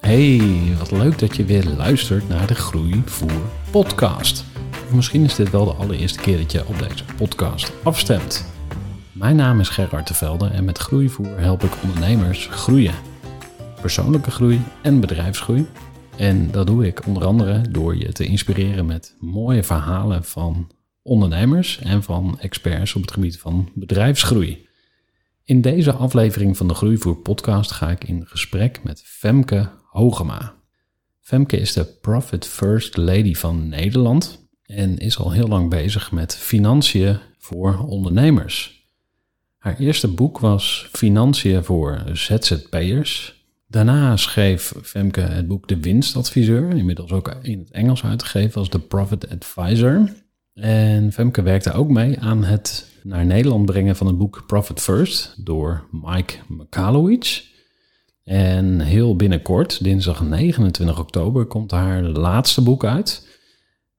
Hey, wat leuk dat je weer luistert naar de Groeivoer podcast. Of misschien is dit wel de allereerste keer dat je op deze podcast afstemt. Mijn naam is Gerard te Velde en met Groeivoer help ik ondernemers groeien. Persoonlijke groei en bedrijfsgroei. En dat doe ik onder andere door je te inspireren met mooie verhalen van ondernemers en van experts op het gebied van bedrijfsgroei. In deze aflevering van de Groeivoer podcast ga ik in gesprek met Femke Hogema. Femke is de Profit First Lady van Nederland en is al heel lang bezig met financiën voor ondernemers. Haar eerste boek was Financiën voor ZZP'ers. Daarna schreef Femke het boek De Winstadviseur, inmiddels ook in het Engels uitgegeven als The Profit Advisor. En Femke werkte ook mee aan het naar Nederland brengen van het boek Profit First door Mike Michalowicz. En heel binnenkort, dinsdag 29 oktober, komt haar laatste boek uit.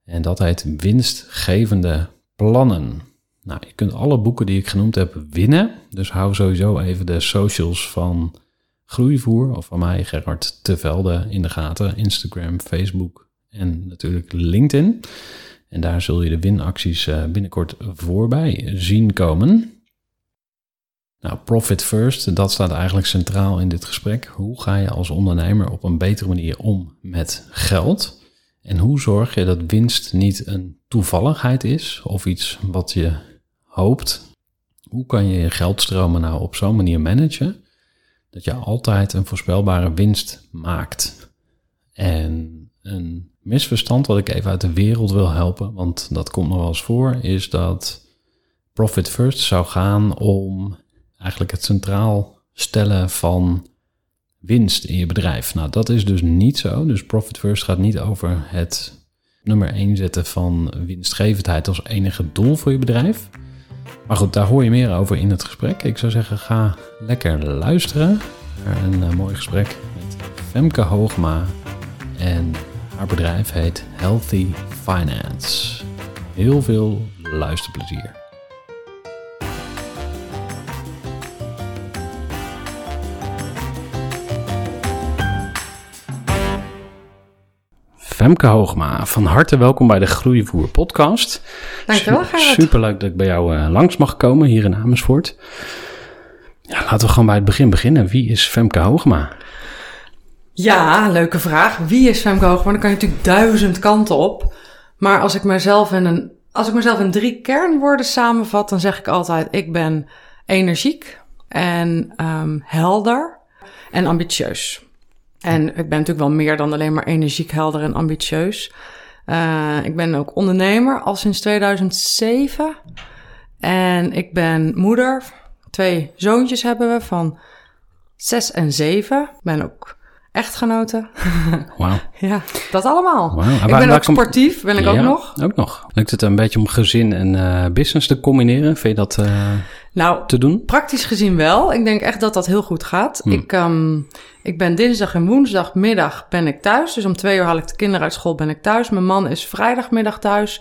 En dat heet Winstgevende Plannen. Nou, je kunt alle boeken die ik genoemd heb winnen, dus hou sowieso even de socials van Groeivoer, of van mij, Gerard te Velde, in de gaten. Instagram, Facebook en natuurlijk LinkedIn. En daar zul je de winacties binnenkort voorbij zien komen. Nou, Profit First, dat staat eigenlijk centraal in dit gesprek. Hoe ga je als ondernemer op een betere manier om met geld? En hoe zorg je dat winst niet een toevalligheid is of iets wat je hoopt? Hoe kan je je geldstromen nou op zo'n manier managen dat je altijd een voorspelbare winst maakt? En een misverstand wat ik even uit de wereld wil helpen, want dat komt nog wel eens voor, is dat Profit First zou gaan om eigenlijk het centraal stellen van winst in je bedrijf. Nou, dat is dus niet zo. Dus Profit First gaat niet over het nummer 1 zetten van winstgevendheid als enige doel voor je bedrijf. Maar goed, daar hoor je meer over in het gesprek. Ik zou zeggen, ga lekker luisteren naar een mooi gesprek met Femke Hogema. En haar bedrijf heet Healthy Finance. Heel veel luisterplezier. Femke Hogema, van harte welkom bij de Groeivoer podcast. Dankjewel, Gerrit. Superleuk dat ik bij jou langs mag komen hier in Amersfoort. Ja, laten we gewoon bij het begin beginnen. Wie is Femke Hogema? Ja, leuke vraag. Wie is Femke Hogema? Dan kan je natuurlijk 1000 kanten op. Maar als ik mezelf in 3 kernwoorden samenvat, dan zeg ik altijd: ik ben energiek en helder en ambitieus. En ik ben natuurlijk wel meer dan alleen maar energiek, helder en ambitieus. Ik ben ook ondernemer al sinds 2007. En ik ben moeder. 2 zoontjes hebben we van 6 en 7. Ik ben ook echtgenote. Wauw. Ja, dat allemaal. Wow. Sportief, ben ik ja, ook nog. Ook nog. Lukt het een beetje om gezin en business te combineren? Vind je dat te doen? Praktisch gezien wel. Ik denk echt dat dat heel goed gaat. Ik ben dinsdag en woensdagmiddag ben ik thuis. Dus om 2 uur haal ik de kinderen uit school, ben ik thuis. Mijn man is vrijdagmiddag thuis.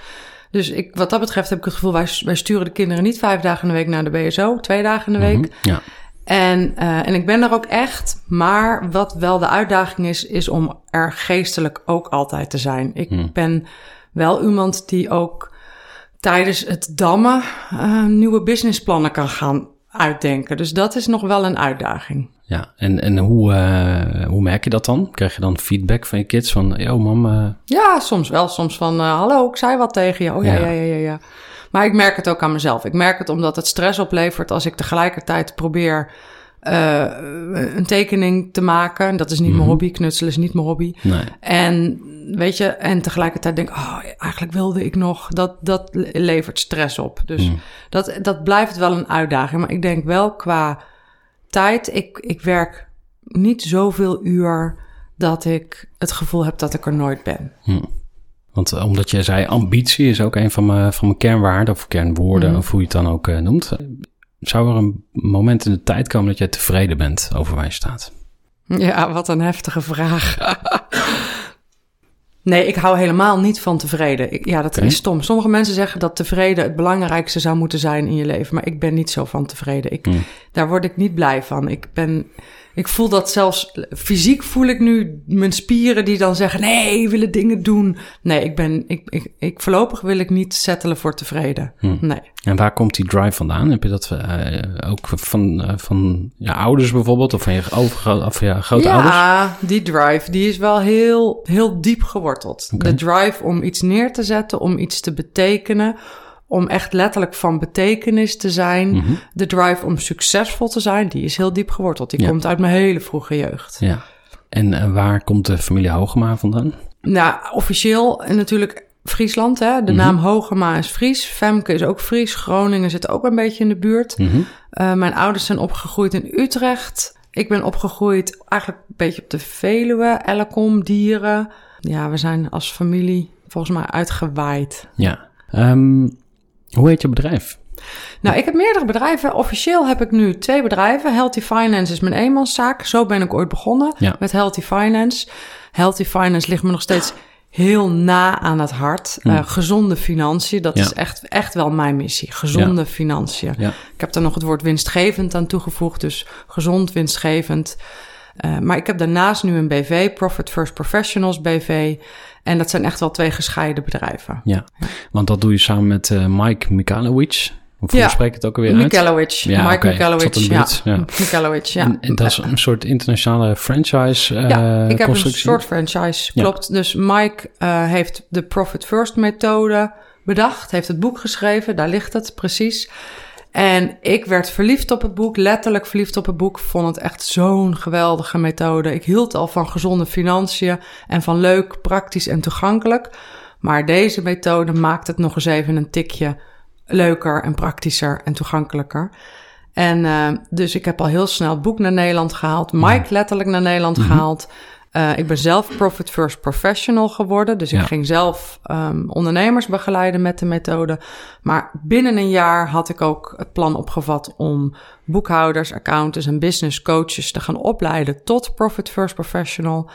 Dus wat dat betreft heb ik het gevoel, wij sturen de kinderen niet 5 dagen in de week naar de BSO. 2 dagen in de week. Ja. En ik ben er ook echt, maar wat wel de uitdaging is om er geestelijk ook altijd te zijn. Ik ben wel iemand die ook tijdens het dammen nieuwe businessplannen kan gaan uitdenken. Dus dat is nog wel een uitdaging. Ja, en hoe merk je dat dan? Krijg je dan feedback van je kids van, yo mam... Ja, soms wel. Soms van, hallo, ik zei wat tegen je. Oh ja. Maar ik merk het ook aan mezelf. Ik merk het omdat het stress oplevert als ik tegelijkertijd probeer... een tekening te maken. Dat is niet mijn hobby. Knutselen is niet mijn hobby. Nee. En weet je, en tegelijkertijd denk ik... oh, eigenlijk wilde ik nog. Dat levert stress op. Dus dat blijft wel een uitdaging. Maar ik denk wel qua tijd... Ik werk niet zoveel uur... dat ik het gevoel heb dat ik er nooit ben. Want omdat jij zei... ambitie is ook een van mijn kernwaarden... of kernwoorden, of hoe je het dan ook noemt... Zou er een moment in de tijd komen dat jij tevreden bent over waar je staat? Ja, wat een heftige vraag. Nee, ik hou helemaal niet van tevreden. Dat is stom. Sommige mensen zeggen dat tevreden het belangrijkste zou moeten zijn in je leven. Maar ik ben niet zo van tevreden. Daar word ik niet blij van. Ik voel dat zelfs fysiek voel ik nu mijn spieren die dan zeggen... nee, willen dingen doen. Nee, voorlopig wil ik niet settelen voor tevreden. Nee. En waar komt die drive vandaan? Heb je dat ook van je ouders bijvoorbeeld of van je grootouders? Ja, die drive die is wel heel, heel diep geworteld. Okay. De drive om iets neer te zetten, om iets te betekenen... om echt letterlijk van betekenis te zijn. De drive om succesvol te zijn, die is heel diep geworteld. Die komt uit mijn hele vroege jeugd. Ja. En waar komt de familie Hogema vandaan? Nou, officieel natuurlijk Friesland. Hè? De naam Hogema is Fries. Femke is ook Fries. Groningen zit ook een beetje in de buurt. Mijn ouders zijn opgegroeid in Utrecht. Ik ben opgegroeid eigenlijk een beetje op de Veluwe. Elkom, Dieren. Ja, we zijn als familie volgens mij uitgewaaid. Ja. Hoe heet je bedrijf? Nou, ik heb meerdere bedrijven. Officieel heb ik nu 2 bedrijven. Healthy Finance is mijn eenmanszaak. Zo ben ik ooit begonnen met Healthy Finance. Healthy Finance ligt me nog steeds heel na aan het hart. Gezonde financiën, dat is echt wel mijn missie. Gezonde financiën. Ja. Ik heb daar nog het woord winstgevend aan toegevoegd. Dus gezond, winstgevend. Maar ik heb daarnaast nu een BV, Profit First Professionals BV. En dat zijn echt wel 2 gescheiden bedrijven. Ja, want dat doe je samen met Mike Michalowicz. Hoe spreek je het ook alweer uit? Michalowicz. Ja, Mike Michalowicz. Michalowicz, ja. En dat is een soort internationale franchise ik heb een soort franchise, klopt. Dus Mike heeft de Profit First methode bedacht. Heeft het boek geschreven, daar ligt het precies. En ik werd verliefd op het boek, letterlijk verliefd op het boek. Vond het echt zo'n geweldige methode. Ik hield al van gezonde financiën en van leuk, praktisch en toegankelijk. Maar deze methode maakt het nog eens even een tikje leuker en praktischer en toegankelijker. En dus ik heb al heel snel het boek naar Nederland gehaald. Mike letterlijk naar Nederland gehaald. Ik ben zelf Profit First Professional geworden. Dus ik ging zelf ondernemers begeleiden met de methode. Maar binnen een jaar had ik ook het plan opgevat om boekhouders, accountants en business coaches te gaan opleiden tot Profit First Professional.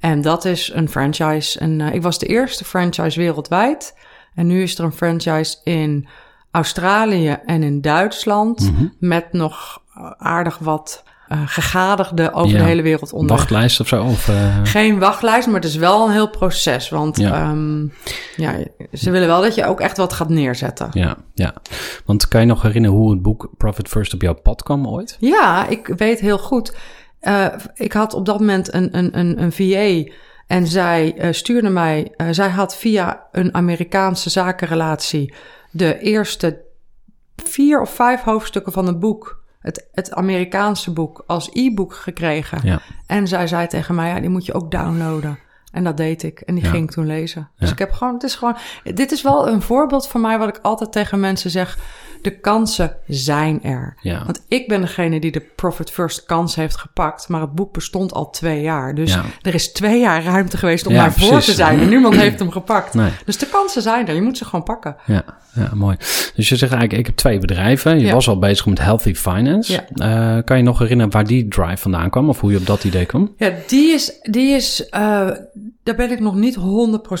En dat is een franchise. En ik was de eerste franchise wereldwijd. En nu is er een franchise in Australië en in Duitsland. Met nog aardig wat... gegadigden over de hele wereld onder. Wachtlijst of zo? Geen wachtlijst, maar het is wel een heel proces. Want ze willen wel dat je ook echt wat gaat neerzetten. Ja. Want kan je nog herinneren hoe het boek Profit First op jouw pad kwam ooit? Ja, ik weet heel goed. Ik had op dat moment een VA... en zij stuurde mij... zij had via een Amerikaanse zakenrelatie... de eerste 4 of 5 hoofdstukken van het boek... Het Amerikaanse boek als e-book gekregen. Ja. En zij zei tegen mij, die moet je ook downloaden. En dat deed ik. En die ging ik toen lezen. Dus ik heb gewoon, dit is wel een voorbeeld van mij... wat ik altijd tegen mensen zeg. De kansen zijn er. Ja. Want ik ben degene die de Profit First kans heeft gepakt. Maar het boek bestond al 2 jaar. Dus er is 2 jaar ruimte geweest om daarvoor te zijn. En niemand heeft hem gepakt. Nee. Dus de kansen zijn er. Je moet ze gewoon pakken. Ja, mooi. Dus je zegt eigenlijk, ik heb 2 bedrijven. Je was al bezig met Healthy Finance. Ja. Kan je nog herinneren waar die drive vandaan kwam? Of hoe je op dat idee kwam? Ja, daar ben ik nog niet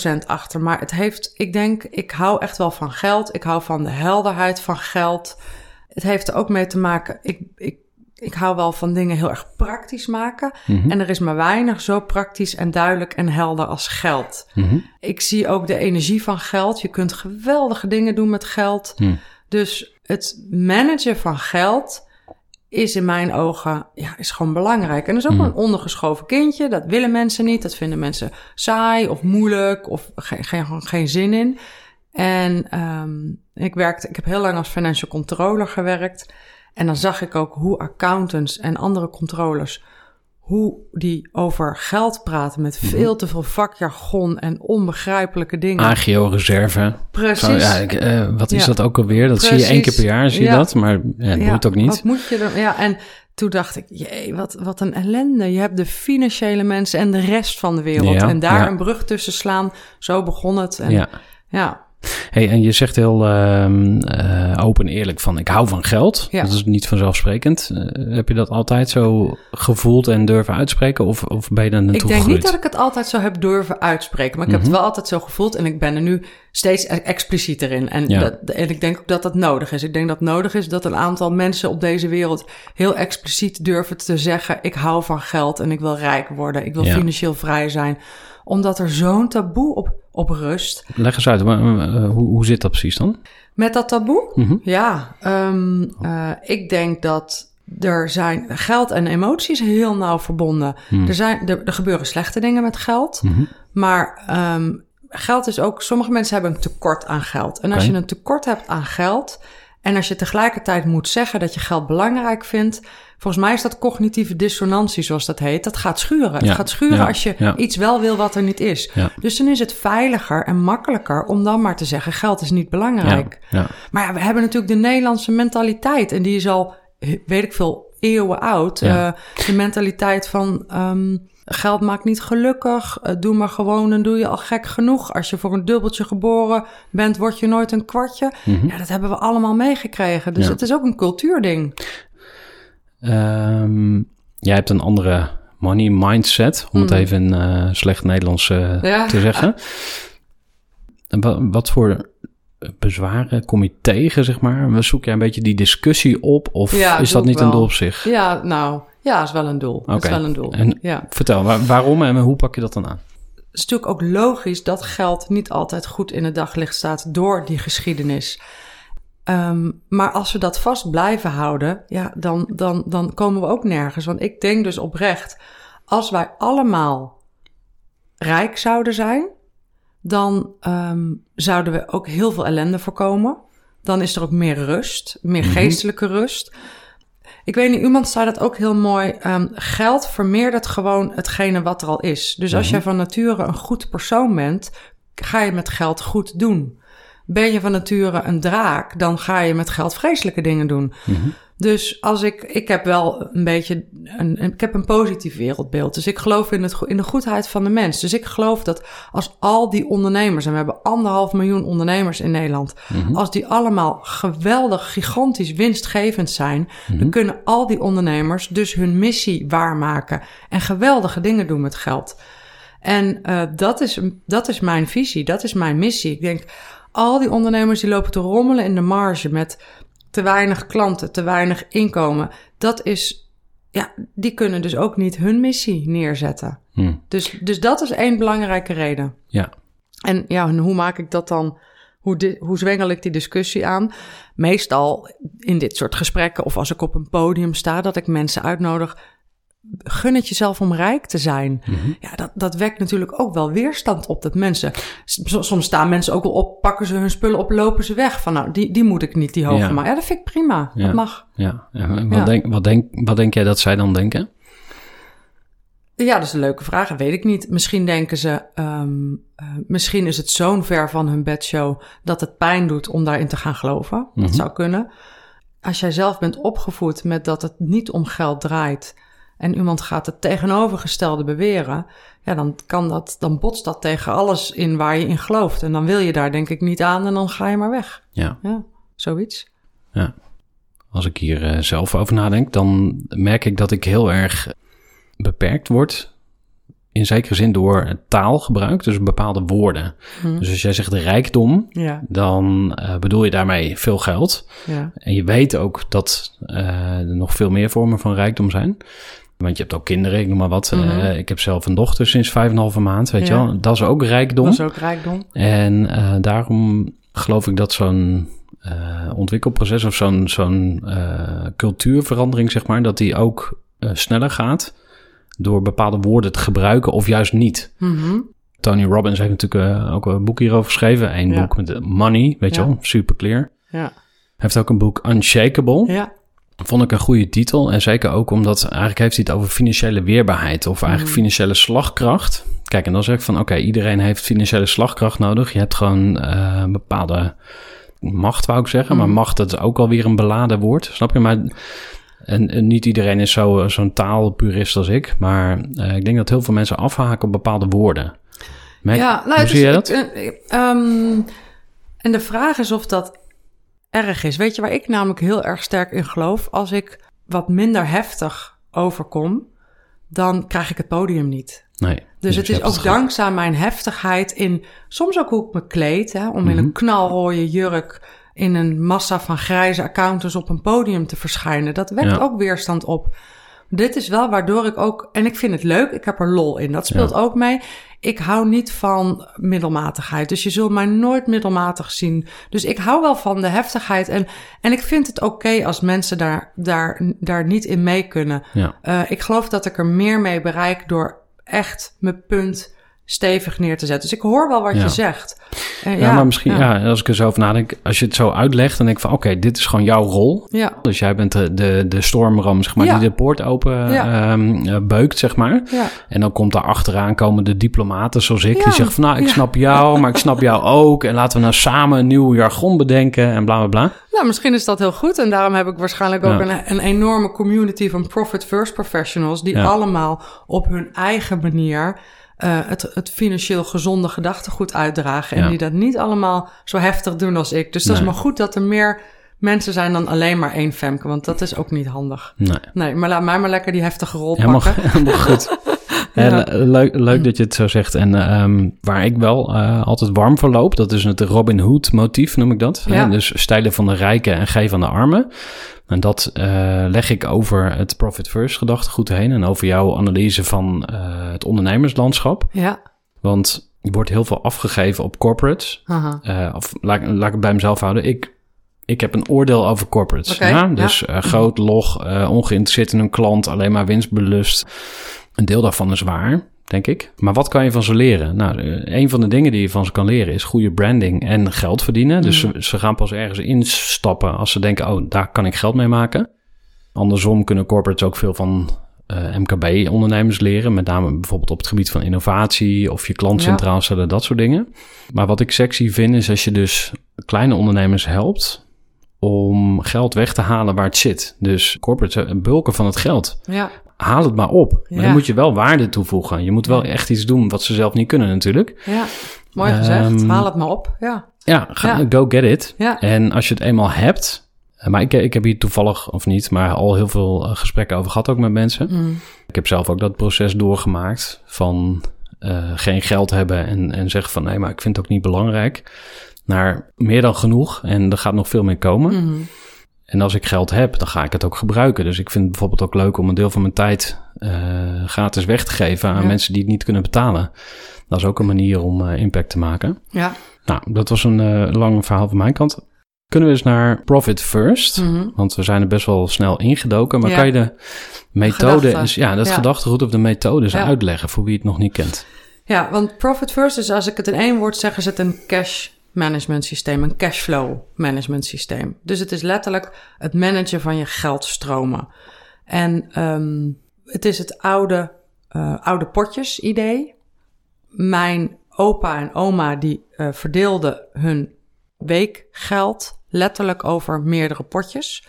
100% achter. Maar het heeft, ik denk, ik hou echt wel van geld. Ik hou van de helderheid van geld. Het heeft er ook mee te maken, ik hou wel van dingen heel erg praktisch maken. En er is maar weinig zo praktisch en duidelijk en helder als geld. Ik zie ook de energie van geld. Je kunt geweldige dingen doen met geld. Dus het managen van geld is in mijn ogen, ja, is gewoon belangrijk. En dat is ook een ondergeschoven kindje. Dat willen mensen niet. Dat vinden mensen saai of moeilijk of geen zin in. En ik heb heel lang als financial controller gewerkt. En dan zag ik ook hoe accountants en andere controllers, hoe die over geld praten met veel te veel vakjargon en onbegrijpelijke dingen. AGO, reserve. Precies. Wat is dat ook alweer? Dat Precies. Zie je 1 keer per jaar, dat. Maar dat moet ook niet. Wat moet je dan? Ja, en toen dacht ik, jee, wat een ellende. Je hebt de financiële mensen en de rest van de wereld. Ja, en daar een brug tussen slaan. Zo begon het. En, ja. Hey, en je zegt heel open en eerlijk van ik hou van geld. Ja. Dat is niet vanzelfsprekend. Heb je dat altijd zo gevoeld en durven uitspreken? Of ben je er naartoe gegroeid? Ik denk niet dat ik het altijd zo heb durven uitspreken. Maar ik heb het wel altijd zo gevoeld. En ik ben er nu steeds explicieter in. En, en ik denk ook dat dat nodig is. Ik denk dat het nodig is dat een aantal mensen op deze wereld heel expliciet durven te zeggen ik hou van geld en ik wil rijk worden. Ik wil financieel vrij zijn. Omdat er zo'n taboe op rust. Leg eens uit, maar, hoe zit dat precies dan? Met dat taboe? Mm-hmm. Ja, ik denk dat er zijn geld en emoties heel nauw verbonden. Mm. Er gebeuren slechte dingen met geld. Mm-hmm. Maar geld is ook, sommige mensen hebben een tekort aan geld. En als je een tekort hebt aan geld en als je tegelijkertijd moet zeggen dat je geld belangrijk vindt, volgens mij is dat cognitieve dissonantie, zoals dat heet. Dat gaat schuren. Het gaat schuren als je iets wel wil wat er niet is. Ja. Dus dan is het veiliger en makkelijker om dan maar te zeggen geld is niet belangrijk. Ja. Ja. Maar we hebben natuurlijk de Nederlandse mentaliteit. En die is al, weet ik veel, eeuwen oud. Ja. De mentaliteit van geld maakt niet gelukkig. Doe maar gewoon, dan doe je al gek genoeg. Als je voor een dubbeltje geboren bent, word je nooit een kwartje. Mm-hmm. Ja, dat hebben we allemaal meegekregen. Dus het is ook een cultuurding. Jij hebt een andere money mindset, om het even in slecht Nederlands te zeggen. Wat voor bezwaren kom je tegen, zeg maar? Zoek jij een beetje die discussie op of is dat niet een doel op zich? Ja, nou, ja, is wel een doel. Okay. Is wel een doel. En vertel, waarom en hoe pak je dat dan aan? Het is natuurlijk ook logisch dat geld niet altijd goed in het daglicht staat door die geschiedenis. Maar als we dat vast blijven houden, dan komen we ook nergens. Want ik denk dus oprecht, als wij allemaal rijk zouden zijn, dan zouden we ook heel veel ellende voorkomen. Dan is er ook meer rust, meer geestelijke rust. Ik weet niet, iemand zei dat ook heel mooi. Geld vermeerdert gewoon hetgene wat er al is. Dus als jij van nature een goed persoon bent, ga je met geld goed doen. Ben je van nature een draak, dan ga je met geld vreselijke dingen doen. Mm-hmm. Dus als ik heb wel een beetje ik heb een positief wereldbeeld. Dus ik geloof in de goedheid van de mens. Dus ik geloof dat als al die ondernemers, en we hebben 1,5 miljoen ondernemers in Nederland, als die allemaal geweldig, gigantisch winstgevend zijn, dan kunnen al die ondernemers dus hun missie waarmaken en geweldige dingen doen met geld. En dat is mijn visie, dat is mijn missie. Ik denk, al die ondernemers die lopen te rommelen in de marge met te weinig klanten, te weinig inkomen. Dat is, die kunnen dus ook niet hun missie neerzetten. Dus dat is één belangrijke reden. Ja. En hoe maak ik dat dan? Hoe zwengel ik die discussie aan? Meestal in dit soort gesprekken of als ik op een podium sta, dat ik mensen uitnodig. Gun het jezelf om rijk te zijn. Dat wekt natuurlijk ook wel weerstand op dat mensen. Soms staan mensen ook wel op, pakken ze hun spullen op, lopen ze weg. Van die moet ik niet, die hoofd maar. Ja, dat vind ik prima. Ja. Dat mag. Ja. En wat denk jij dat zij dan denken? Ja, dat is een leuke vraag. Dat weet ik niet. Misschien denken ze, misschien is het zo'n ver van hun bedshow dat het pijn doet om daarin te gaan geloven. Dat zou kunnen. Als jij zelf bent opgevoed met dat het niet om geld draait, en iemand gaat het tegenovergestelde beweren, dan botst dat tegen alles in waar je in gelooft. En dan wil je daar denk ik niet aan en dan ga je maar weg. Ja zoiets. Ja. Als ik hier zelf over nadenk, dan merk ik dat ik heel erg beperkt word, in zekere zin door taalgebruik, dus bepaalde woorden. Dus als jij zegt rijkdom, dan bedoel je daarmee veel geld. Ja. En je weet ook dat er nog veel meer vormen van rijkdom zijn. Want je hebt ook kinderen, ik noem maar wat. Ik heb zelf een dochter sinds 5,5 maand, weet je wel. Dat is ook rijkdom. En daarom geloof ik dat zo'n ontwikkelproces of zo'n cultuurverandering, zeg maar, dat die ook sneller gaat door bepaalde woorden te gebruiken of juist niet. Mm-hmm. Tony Robbins heeft natuurlijk ook een boek hierover geschreven. Boek met Money, weet je wel, super clear. Ja. Hij heeft ook een boek Unshakeable. Ja. Vond ik een goede titel. En zeker ook omdat eigenlijk heeft hij het over financiële weerbaarheid. Of eigenlijk financiële slagkracht. Kijk, en dan zeg ik van oké, iedereen heeft financiële slagkracht nodig. Je hebt gewoon bepaalde macht, wou ik zeggen. Maar macht, dat is ook alweer een beladen woord. Snap je? Maar en niet iedereen is zo'n taalpurist als ik. Maar ik denk dat heel veel mensen afhaken op bepaalde woorden. Hoe zie jij dat? En de vraag is of dat erg is. Weet je waar ik namelijk heel erg sterk in geloof? Als ik wat minder heftig overkom, dan krijg ik het podium niet. Nee, dus het is ook dankzij mijn heftigheid in soms ook hoe ik me kleed. Hè, om in een knalrooie jurk in een massa van grijze accountants op een podium te verschijnen. Dat wekt ook weerstand op. Dit is wel waardoor ik ook... En ik vind het leuk, ik heb er lol in. Dat speelt ook mee. Ik hou niet van middelmatigheid. Dus je zult mij nooit middelmatig zien. Dus ik hou wel van de heftigheid. En ik vind het oké als mensen daar niet in mee kunnen. Ja. Ik geloof dat ik er meer mee bereik door echt mijn punt stevig neer te zetten. Dus ik hoor wel wat je zegt. Maar misschien, als ik er zo over nadenk, als je het zo uitlegt, dan denk ik van oké, dit is gewoon jouw rol. Ja. Dus jij bent de stormram, zeg maar, die de poort open beukt, zeg maar. Ja. En dan komt daar achteraan komen de diplomaten zoals ik, die zeggen van nou, ik snap jou, maar ik snap jou ook. En laten we nou samen een nieuw jargon bedenken en bla, bla, bla. Nou, misschien is dat heel goed. En daarom heb ik waarschijnlijk ook een enorme community van Profit First Professionals die allemaal op hun eigen manier het financieel gezonde gedachtegoed uitdragen. En die dat niet allemaal zo heftig doen als ik. Dus dat is maar goed dat er meer mensen zijn dan alleen maar één Femke. Want dat is ook niet handig. Nee, maar laat mij maar lekker die heftige rol pakken. Helemaal goed. Leuk dat je het zo zegt. En waar ik wel altijd warm voor loop, dat is het Robin Hood motief, noem ik dat. Ja. Dus stelen van de rijken en geven aan de armen. En dat leg ik over het Profit First gedachtegoed heen en over jouw analyse van het ondernemerslandschap. Ja. Want er wordt heel veel afgegeven op corporates. Of laat ik het bij mezelf houden. Ik heb een oordeel over corporates. Okay, dus groot, log, ongeïnteresseerd in hun klant, alleen maar winstbelust. Een deel daarvan is waar, denk ik. Maar wat kan je van ze leren? Nou, een van de dingen die je van ze kan leren is goede branding en geld verdienen. Dus ze gaan pas ergens instappen als ze denken, oh, daar kan ik geld mee maken. Andersom kunnen corporates ook veel van MKB-ondernemers leren. Met name bijvoorbeeld op het gebied van innovatie of je klant centraal stellen, dat soort dingen. Maar wat ik sexy vind is als je dus kleine ondernemers helpt om geld weg te halen waar het zit. Dus corporates bulken van het geld. Ja. Haal het maar op. Maar dan moet je wel waarde toevoegen. Je moet wel echt iets doen wat ze zelf niet kunnen natuurlijk. Ja, mooi gezegd. Haal het maar op. Ja, go get it. Ja. En als je het eenmaal hebt... Maar ik heb hier toevallig, of niet, maar al heel veel gesprekken over gehad ook met mensen. Ik heb zelf ook dat proces doorgemaakt van geen geld hebben en zeggen van nee, maar ik vind het ook niet belangrijk. Naar meer dan genoeg en er gaat nog veel meer komen. En als ik geld heb, dan ga ik het ook gebruiken. Dus ik vind het bijvoorbeeld ook leuk om een deel van mijn tijd gratis weg te geven aan mensen die het niet kunnen betalen. Dat is ook een manier om impact te maken. Ja. Nou, dat was een lang verhaal van mijn kant. Kunnen we eens naar Profit First? Want we zijn er best wel snel ingedoken. Maar kan je de methode, gedachtegoed of de methodes uitleggen voor wie het nog niet kent? Ja, want Profit First is, als ik het in één woord zeg, is het een cash management systeem, een cashflow management systeem. Dus het is letterlijk het managen van je geldstromen. En het is het oude potjes idee. Mijn opa en oma die verdeelden hun weekgeld letterlijk over meerdere potjes.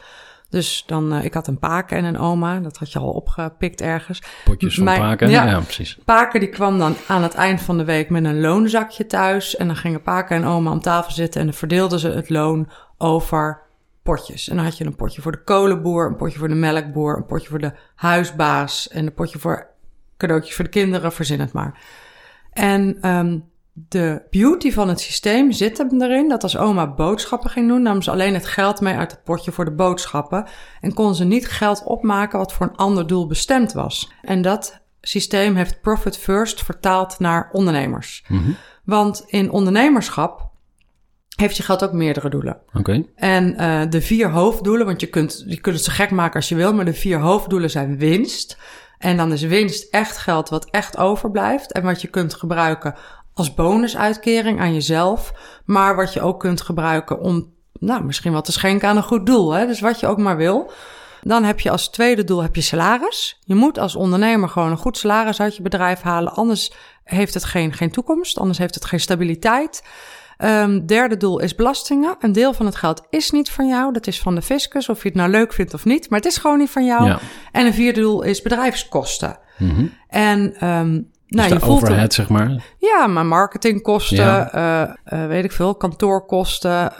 Dus dan, ik had een paken en een oma. Dat had je al opgepikt ergens. Potjes van paken. Ja, precies. Paken die kwam dan aan het eind van de week met een loonzakje thuis. En dan gingen paken en oma aan tafel zitten. En dan verdeelden ze het loon over potjes. En dan had je een potje voor de kolenboer. Een potje voor de melkboer. Een potje voor de huisbaas. En een potje voor cadeautjes voor de kinderen. Verzin het maar. En de beauty van het systeem zit hem erin dat als oma boodschappen ging doen, nam ze alleen het geld mee uit het potje voor de boodschappen en kon ze niet geld opmaken wat voor een ander doel bestemd was. En dat systeem heeft Profit First vertaald naar ondernemers. Want in ondernemerschap heeft je geld ook meerdere doelen. Okay. En de vier hoofddoelen, want je kunt het zo gek maken als je wil, maar de vier hoofddoelen zijn winst. En dan is winst echt geld wat echt overblijft en wat je kunt gebruiken als bonusuitkering aan jezelf, maar wat je ook kunt gebruiken om misschien wat te schenken aan een goed doel. Hè? Dus wat je ook maar wil. Dan heb je als tweede doel heb je salaris. Je moet als ondernemer gewoon een goed salaris uit je bedrijf halen. Anders heeft het geen toekomst, anders heeft het geen stabiliteit. Derde doel is belastingen. Een deel van het geld is niet van jou. Dat is van de fiscus, of je het nou leuk vindt of niet. Maar het is gewoon niet van jou. Ja. En een vierde doel is bedrijfskosten. Mm-hmm. En... dus de overhead, zeg maar. Ja, maar marketingkosten, ja. Weet ik veel, kantoorkosten,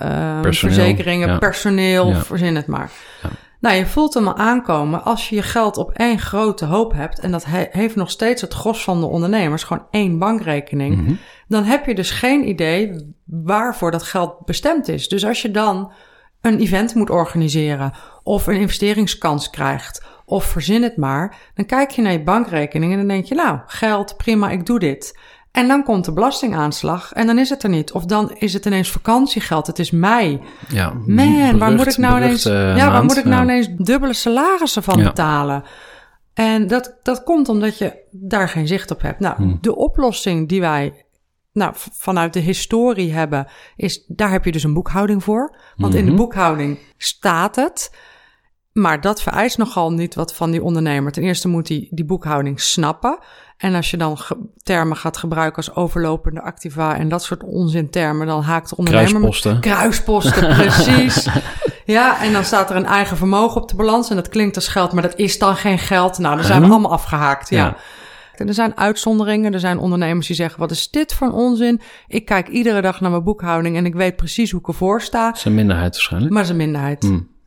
verzekeringen, personeel, verzin het maar. Ja. Nou, je voelt hem al aankomen als je je geld op één grote hoop hebt. En dat heeft nog steeds het gros van de ondernemers, gewoon één bankrekening. Mm-hmm. Dan heb je dus geen idee waarvoor dat geld bestemd is. Dus als je dan een event moet organiseren of een investeringskans krijgt, of verzin het maar, dan kijk je naar je bankrekening en dan denk je, nou, geld, prima, ik doe dit. En dan komt de belastingaanslag en dan is het er niet. Of dan is het ineens vakantiegeld, het is mei. Ja, waar moet ik nou ineens dubbele salarissen van betalen? En dat komt omdat je daar geen zicht op hebt. Nou, de oplossing die wij vanuit de historie hebben, is daar heb je dus een boekhouding voor. Want in de boekhouding staat het. Maar dat vereist nogal niet wat van die ondernemer. Ten eerste moet hij die boekhouding snappen. En als je dan termen gaat gebruiken als overlopende activa en dat soort onzintermen, dan haakt de ondernemer... Kruisposten, precies. Ja, en dan staat er een eigen vermogen op de balans. En dat klinkt als geld, maar dat is dan geen geld. Nou, dan zijn we allemaal afgehaakt, ja. En er zijn uitzonderingen, er zijn ondernemers die zeggen, wat is dit voor een onzin? Ik kijk iedere dag naar mijn boekhouding en ik weet precies hoe ik ervoor sta. Dat is een minderheid waarschijnlijk. Maar dat is een minderheid.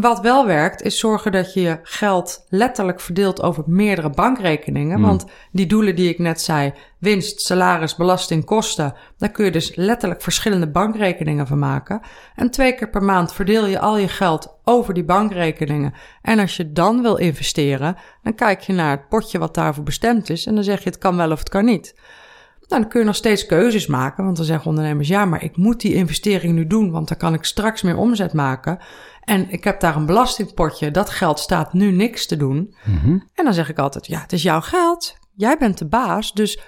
Wat wel werkt is zorgen dat je je geld letterlijk verdeelt over meerdere bankrekeningen. Want die doelen die ik net zei, winst, salaris, belasting, kosten, daar kun je dus letterlijk verschillende bankrekeningen van maken. En 2 keer per maand verdeel je al je geld over die bankrekeningen. En als je dan wil investeren, dan kijk je naar het potje wat daarvoor bestemd is en dan zeg je het kan wel of het kan niet. Nou, dan kun je nog steeds keuzes maken, want dan zeggen ondernemers, ja, maar ik moet die investering nu doen, want dan kan ik straks meer omzet maken. En ik heb daar een belastingpotje, dat geld staat nu niks te doen. Mm-hmm. En dan zeg ik altijd, ja, het is jouw geld, jij bent de baas, dus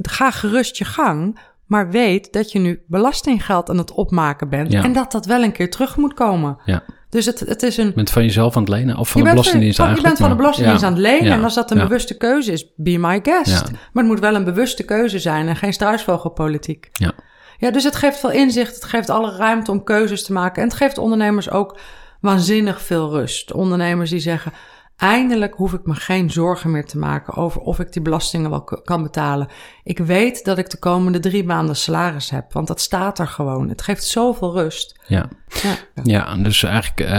ga gerust je gang, maar weet dat je nu belastinggeld aan het opmaken bent en dat wel een keer terug moet komen. Ja. Dus het is een... Je bent van jezelf aan het lenen of van de Belastingdienst eigenlijk. Je bent van de Belastingdienst aan het lenen. En als dat een bewuste keuze is, be my guest. Ja. Maar het moet wel een bewuste keuze zijn en geen struisvogelpolitiek. Ja. Ja, dus het geeft veel inzicht. Het geeft alle ruimte om keuzes te maken. En het geeft ondernemers ook waanzinnig veel rust. Ondernemers die zeggen, eindelijk hoef ik me geen zorgen meer te maken over of ik die belastingen wel kan betalen. Ik weet dat ik de komende 3 maanden salaris heb, want dat staat er gewoon. Het geeft zoveel rust. Ja, dus eigenlijk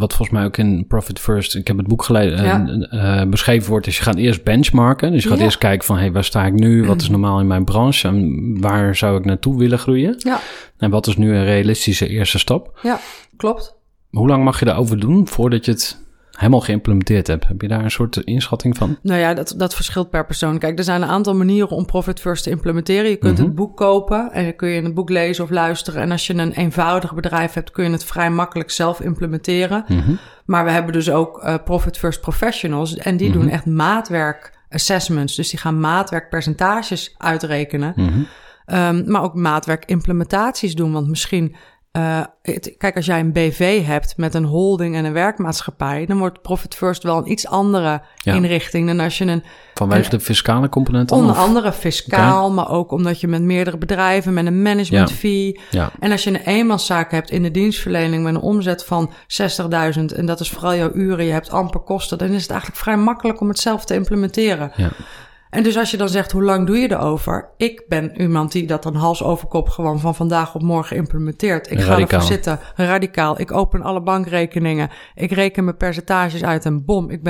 wat volgens mij ook in Profit First, ik heb het boek gelezen, beschreven wordt, is je gaat eerst benchmarken. Dus je gaat eerst kijken van, hey, waar sta ik nu? Wat is normaal in mijn branche? En waar zou ik naartoe willen groeien? Ja. En wat is nu een realistische eerste stap? Ja, klopt. Hoe lang mag je daarover doen voordat je het helemaal geïmplementeerd hebt? Heb je daar een soort inschatting van? Nou ja, dat verschilt per persoon. Kijk, er zijn een aantal manieren om Profit First te implementeren. Je kunt het boek kopen en dan kun je het boek lezen of luisteren. En als je een eenvoudig bedrijf hebt, kun je het vrij makkelijk zelf implementeren. Mm-hmm. Maar we hebben dus ook Profit First Professionals en die doen echt maatwerk assessments. Dus die gaan maatwerkpercentages uitrekenen. Mm-hmm. Maar ook maatwerkimplementaties doen. Want misschien, kijk, als jij een BV hebt met een holding en een werkmaatschappij, dan wordt Profit First wel een iets andere inrichting dan als je een... Vanwege de fiscale component dan? Onder andere fiscaal, maar ook omdat je met meerdere bedrijven, met een management fee. Ja. En als je een eenmanszaak hebt in de dienstverlening met een omzet van 60.000... en dat is vooral jouw uren, je hebt amper kosten, dan is het eigenlijk vrij makkelijk om het zelf te implementeren. Ja. En dus als je dan zegt, hoe lang doe je erover? Ik ben iemand die dat dan hals over kop gewoon van vandaag op morgen implementeert. Ik ga ervoor zitten, radicaal. Ik open alle bankrekeningen. Ik reken mijn percentages uit en bom, ik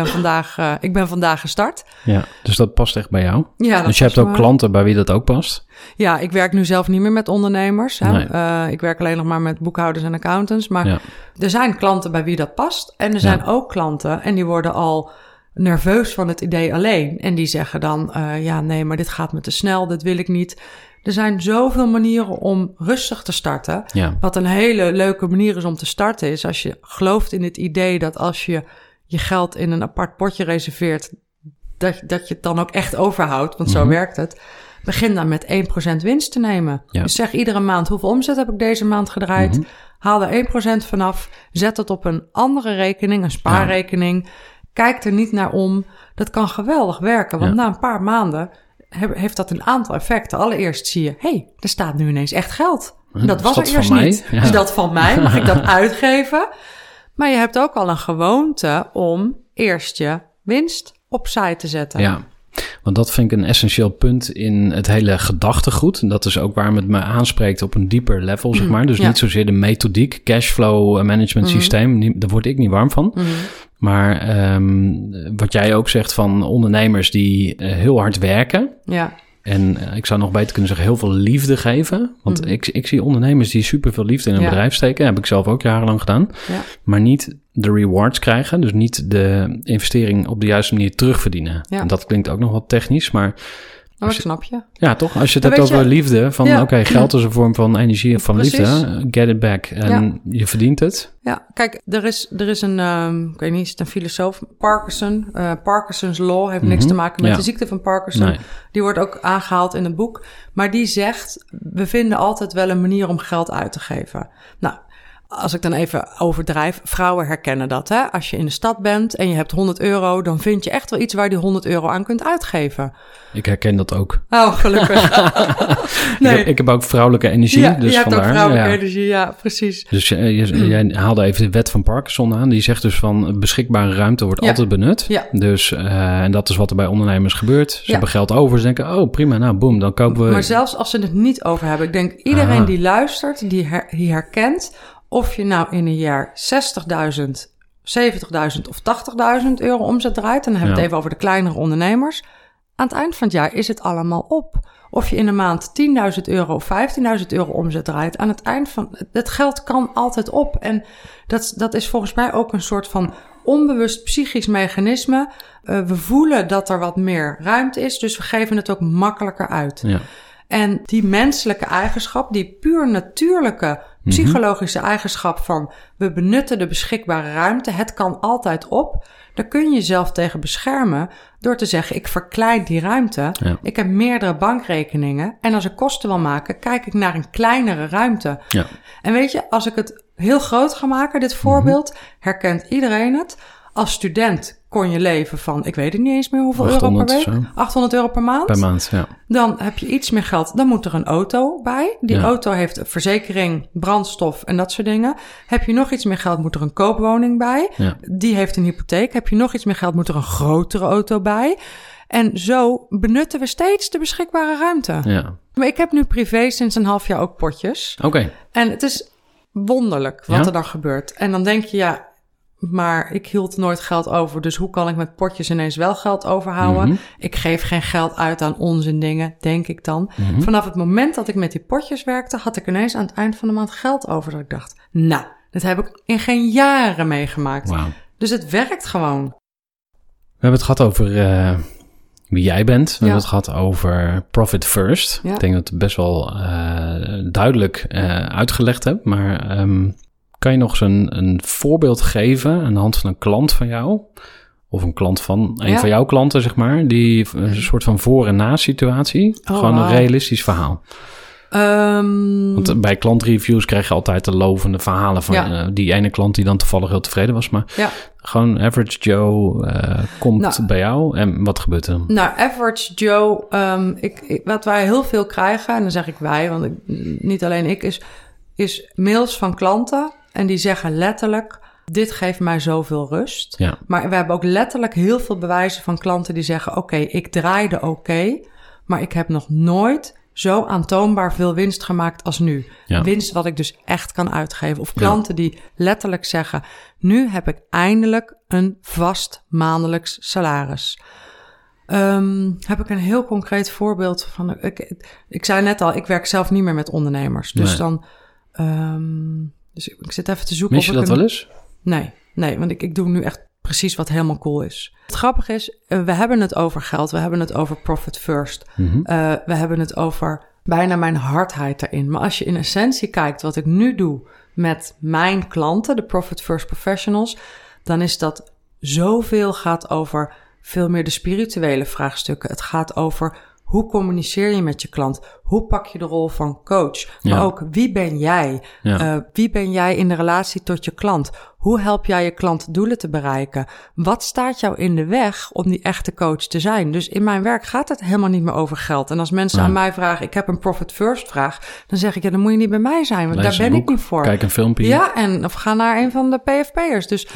ben vandaag gestart. Ja, dus dat past echt bij jou? Ja, dus je hebt ook klanten bij wie dat ook past? Ja, ik werk nu zelf niet meer met ondernemers. Hè? Nee. Ik werk alleen nog maar met boekhouders en accountants. Maar er zijn klanten bij wie dat past. En er zijn ook klanten en die worden al nerveus van het idee alleen. En die zeggen dan, nee, maar dit gaat me te snel, dit wil ik niet. Er zijn zoveel manieren om rustig te starten. Ja. Wat een hele leuke manier is om te starten is als je gelooft in het idee dat als je je geld in een apart potje reserveert, dat je het dan ook echt overhoudt, want zo werkt het. Begin dan met 1% winst te nemen. Ja. Dus zeg iedere maand, hoeveel omzet heb ik deze maand gedraaid? Haal er 1% vanaf, zet het op een andere rekening, een spaarrekening. Ja. Kijk er niet naar om. Dat kan geweldig werken. Want na een paar maanden heeft dat een aantal effecten. Allereerst zie je, hé, er staat nu ineens echt geld. Dat was er eerst niet. Ja. Is dat van mij? Mag ik dat uitgeven? Maar je hebt ook al een gewoonte om eerst je winst opzij te zetten. Ja, want dat vind ik een essentieel punt in het hele gedachtegoed. En dat is ook waarom het me aanspreekt op een dieper level, zeg maar. Dus niet zozeer de methodiek, cashflow management systeem. Daar word ik niet warm van. Maar wat jij ook zegt van ondernemers die heel hard werken. Ja. En ik zou nog beter kunnen zeggen heel veel liefde geven. Want ik zie ondernemers die superveel liefde in een bedrijf steken. Dat heb ik zelf ook jarenlang gedaan. Ja. Maar niet de rewards krijgen. Dus niet de investering op de juiste manier terugverdienen. Ja. En dat klinkt ook nog wat technisch, maar... Nou, dat snap je. Ja, toch? Als je het hebt over liefde, van oké, geld is een vorm van energie en van liefde, get it back. En je verdient het. Ja, kijk, er is een, ik weet niet, is het een filosoof, Parkinson. Parkinson's Law heeft niks te maken met de ziekte van Parkinson. Nee. Die wordt ook aangehaald in het boek. Maar die zegt, we vinden altijd wel een manier om geld uit te geven. Nou, als ik dan even overdrijf, vrouwen herkennen dat, hè? Als je in de stad bent en je hebt €100, dan vind je echt wel iets waar die €100 aan kunt uitgeven. Ik herken dat ook. Oh, gelukkig. Nee. Ik heb ook vrouwelijke energie, ja, dus je hebt vandaar. Ook vrouwelijke energie, ja, precies. Dus jij haalde even de wet van Parkinson aan. Die zegt dus van beschikbare ruimte wordt altijd benut. Ja. Dus, en dat is wat er bij ondernemers gebeurt. Ze hebben geld over, ze denken, oh prima, nou boem, dan kopen we... Maar zelfs als ze het niet over hebben, ik denk iedereen die luistert, die herkent... Of je nou in een jaar 60.000, 70.000 of €80.000 omzet draait... en dan hebben we het even over de kleinere ondernemers... aan het eind van het jaar is het allemaal op. Of je in een maand €10.000 of €15.000 omzet draait... aan het eind van... Het geld kan altijd op. En dat is volgens mij ook een soort van onbewust psychisch mechanisme. We voelen dat er wat meer ruimte is... dus we geven het ook makkelijker uit. Ja. En die menselijke eigenschap, die puur natuurlijke... psychologische eigenschap van we benutten de beschikbare ruimte, het kan altijd op. Daar kun je jezelf tegen beschermen door te zeggen ik verklein die ruimte. Ja. Ik heb meerdere bankrekeningen en als ik kosten wil maken, kijk ik naar een kleinere ruimte. Ja. En weet je, als ik het heel groot ga maken, dit voorbeeld, herkent iedereen het. Als student kon je leven van, ik weet het niet eens meer hoeveel euro per week. Zo. €800 per maand. Per maand, ja. Dan heb je iets meer geld. Dan moet er een auto bij. Die auto heeft verzekering, brandstof en dat soort dingen. Heb je nog iets meer geld, moet er een koopwoning bij. Ja. Die heeft een hypotheek. Heb je nog iets meer geld, moet er een grotere auto bij. En zo benutten we steeds de beschikbare ruimte. Ja. Maar ik heb nu privé sinds een half jaar ook potjes. Oké. En het is wonderlijk wat er dan gebeurt. En dan denk je, maar ik hield nooit geld over. Dus hoe kan ik met potjes ineens wel geld overhouden? Ik geef geen geld uit aan onzin dingen, denk ik dan. Vanaf het moment dat ik met die potjes werkte... had ik ineens aan het eind van de maand geld over. Dat ik dacht, nou, dat heb ik in geen jaren meegemaakt. Wow. Dus het werkt gewoon. We hebben het gehad over wie jij bent. We hebben het gehad over Profit First. Ja. Ik denk dat ik het best wel duidelijk uitgelegd heb. Maar... kan je nog eens een voorbeeld geven aan de hand van een klant van jou? Of een klant van een van jouw klanten, zeg maar. Die een soort van voor- en na-situatie. Gewoon een realistisch verhaal. Want bij klantreviews krijg je altijd de lovende verhalen van die ene klant die dan toevallig heel tevreden was. Maar gewoon Average Joe komt bij jou en wat gebeurt er? Nou, Average Joe, wat wij heel veel krijgen, en dan zeg ik wij, want niet alleen ik, is mails van klanten en die zeggen letterlijk: dit geeft mij zoveel rust. Ja. Maar we hebben ook letterlijk heel veel bewijzen van klanten die zeggen: oké, ik draaide maar ik heb nog nooit zo aantoonbaar veel winst gemaakt als nu. Ja. Winst wat ik dus echt kan uitgeven. Of klanten die letterlijk zeggen: nu heb ik eindelijk een vast maandelijks salaris. Heb ik een heel concreet voorbeeld van. Ik zei net al, ik werk zelf niet meer met ondernemers. Dus dan. Dus ik zit even te zoeken. Mis je dat wel eens? Nee, want ik doe nu echt precies wat helemaal cool is. Het grappige is, we hebben het over geld. We hebben het over Profit First. Mm-hmm. We hebben het over bijna mijn hardheid daarin. Maar als je in essentie kijkt wat ik nu doe met mijn klanten, de Profit First Professionals, dan is dat zoveel gaat over veel meer de spirituele vraagstukken. Het gaat over: hoe communiceer je met je klant? Hoe pak je de rol van coach? Maar ook, wie ben jij? Ja. Wie ben jij in de relatie tot je klant? Hoe help jij je klant doelen te bereiken? Wat staat jou in de weg om die echte coach te zijn? Dus in mijn werk gaat het helemaal niet meer over geld. En als mensen aan mij vragen: ik heb een Profit First vraag, dan zeg ik: dan moet je niet bij mij zijn, want lees daar ben ik niet voor. Kijk een filmpje. Ja, of ga naar een van de PFP'ers.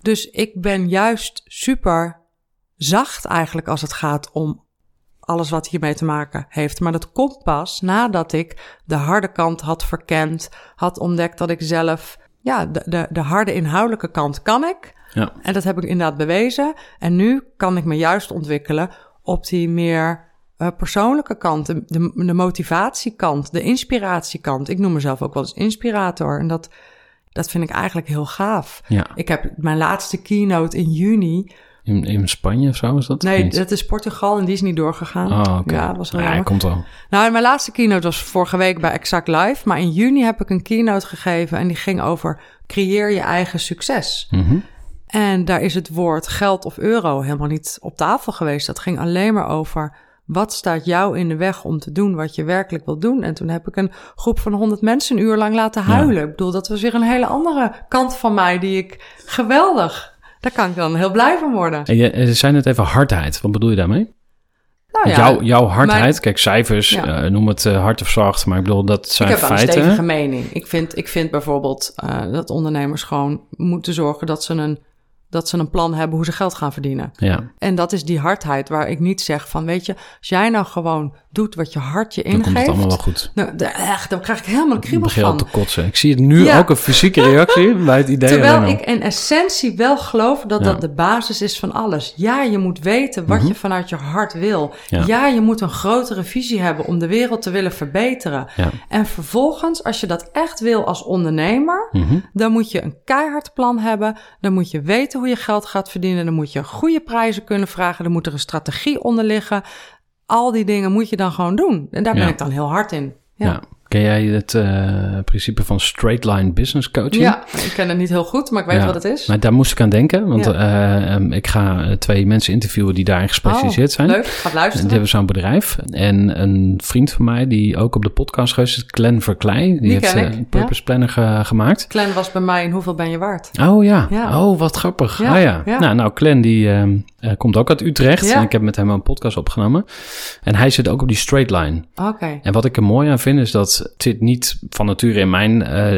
Dus ik ben juist super zacht eigenlijk als het gaat om alles wat hiermee te maken heeft. Maar dat komt pas nadat ik de harde kant had verkend, had ontdekt dat ik zelf de harde inhoudelijke kant kan ik. Ja. En dat heb ik inderdaad bewezen. En nu kan ik me juist ontwikkelen op die meer persoonlijke kant, de motivatiekant, de inspiratiekant. Ik noem mezelf ook wel eens inspirator. En dat vind ik eigenlijk heel gaaf. Ja. Ik heb mijn laatste keynote in juni. In Spanje of zo is dat? Nee, dat is Portugal en die is niet doorgegaan. Oh, okay. Ja, dat was raar. Ja, komt wel. Nou, mijn laatste keynote was vorige week bij Exact Live. Maar in juni heb ik een keynote gegeven en die ging over: creëer je eigen succes. Mm-hmm. En daar is het woord geld of euro helemaal niet op tafel geweest. Dat ging alleen maar over: wat staat jou in de weg om te doen wat je werkelijk wilt doen? En toen heb ik een groep van 100 mensen een uur lang laten huilen. Ja. Ik bedoel, dat was weer een hele andere kant van mij die ik geweldig. Daar kan ik dan heel blij van worden. En je zei net even hardheid. Wat bedoel je daarmee? Nou ja, jouw hardheid. Kijk, cijfers, noem het hard of zacht. Maar ik bedoel, dat zijn feiten. Ik heb een stevige mening. Ik vind bijvoorbeeld dat ondernemers gewoon moeten zorgen dat ze een plan hebben hoe ze geld gaan verdienen. Ja. En dat is die hardheid waar ik niet zeg van: weet je, als jij nou gewoon doet wat je hart je ingeeft, dan komt het allemaal wel goed. Nou, echt, dan krijg ik helemaal een kriebel van. Ik begin te kotsen. Ik zie het nu ook, een fysieke reactie bij het idee. Terwijl ik in essentie wel geloof dat dat de basis is van alles. Ja, je moet weten wat je vanuit je hart wil. Ja. Ja, je moet een grotere visie hebben om de wereld te willen verbeteren. Ja. En vervolgens, als je dat echt wil als ondernemer, dan moet je een keihard plan hebben. Dan moet je weten hoe je geld gaat verdienen. Dan moet je goede prijzen kunnen vragen. Dan moet er een strategie onder liggen. Al die dingen moet je dan gewoon doen. En daar ben ik dan heel hard in. Ja. Ja. Ken jij het principe van straight line business coaching? Ja, ik ken het niet heel goed, maar ik weet wat het is. Maar daar moest ik aan denken, want ik ga 2 mensen interviewen die daarin gespecialiseerd zijn. Leuk, ga luisteren. Die hebben zo'n bedrijf. En een vriend van mij, die ook op de podcast geweest is, Glenn Verkleij. Die heeft een purpose planner gemaakt. Glenn was bij mij in Hoeveel Ben Je Waard? Oh ja. Oh, wat grappig. Ja. Ah, ja. Nou, Glenn die komt ook uit Utrecht. Ja. En ik heb met hem een podcast opgenomen. En hij zit ook op die straight line. Okay. En wat ik er mooi aan vind, is dat het zit niet van nature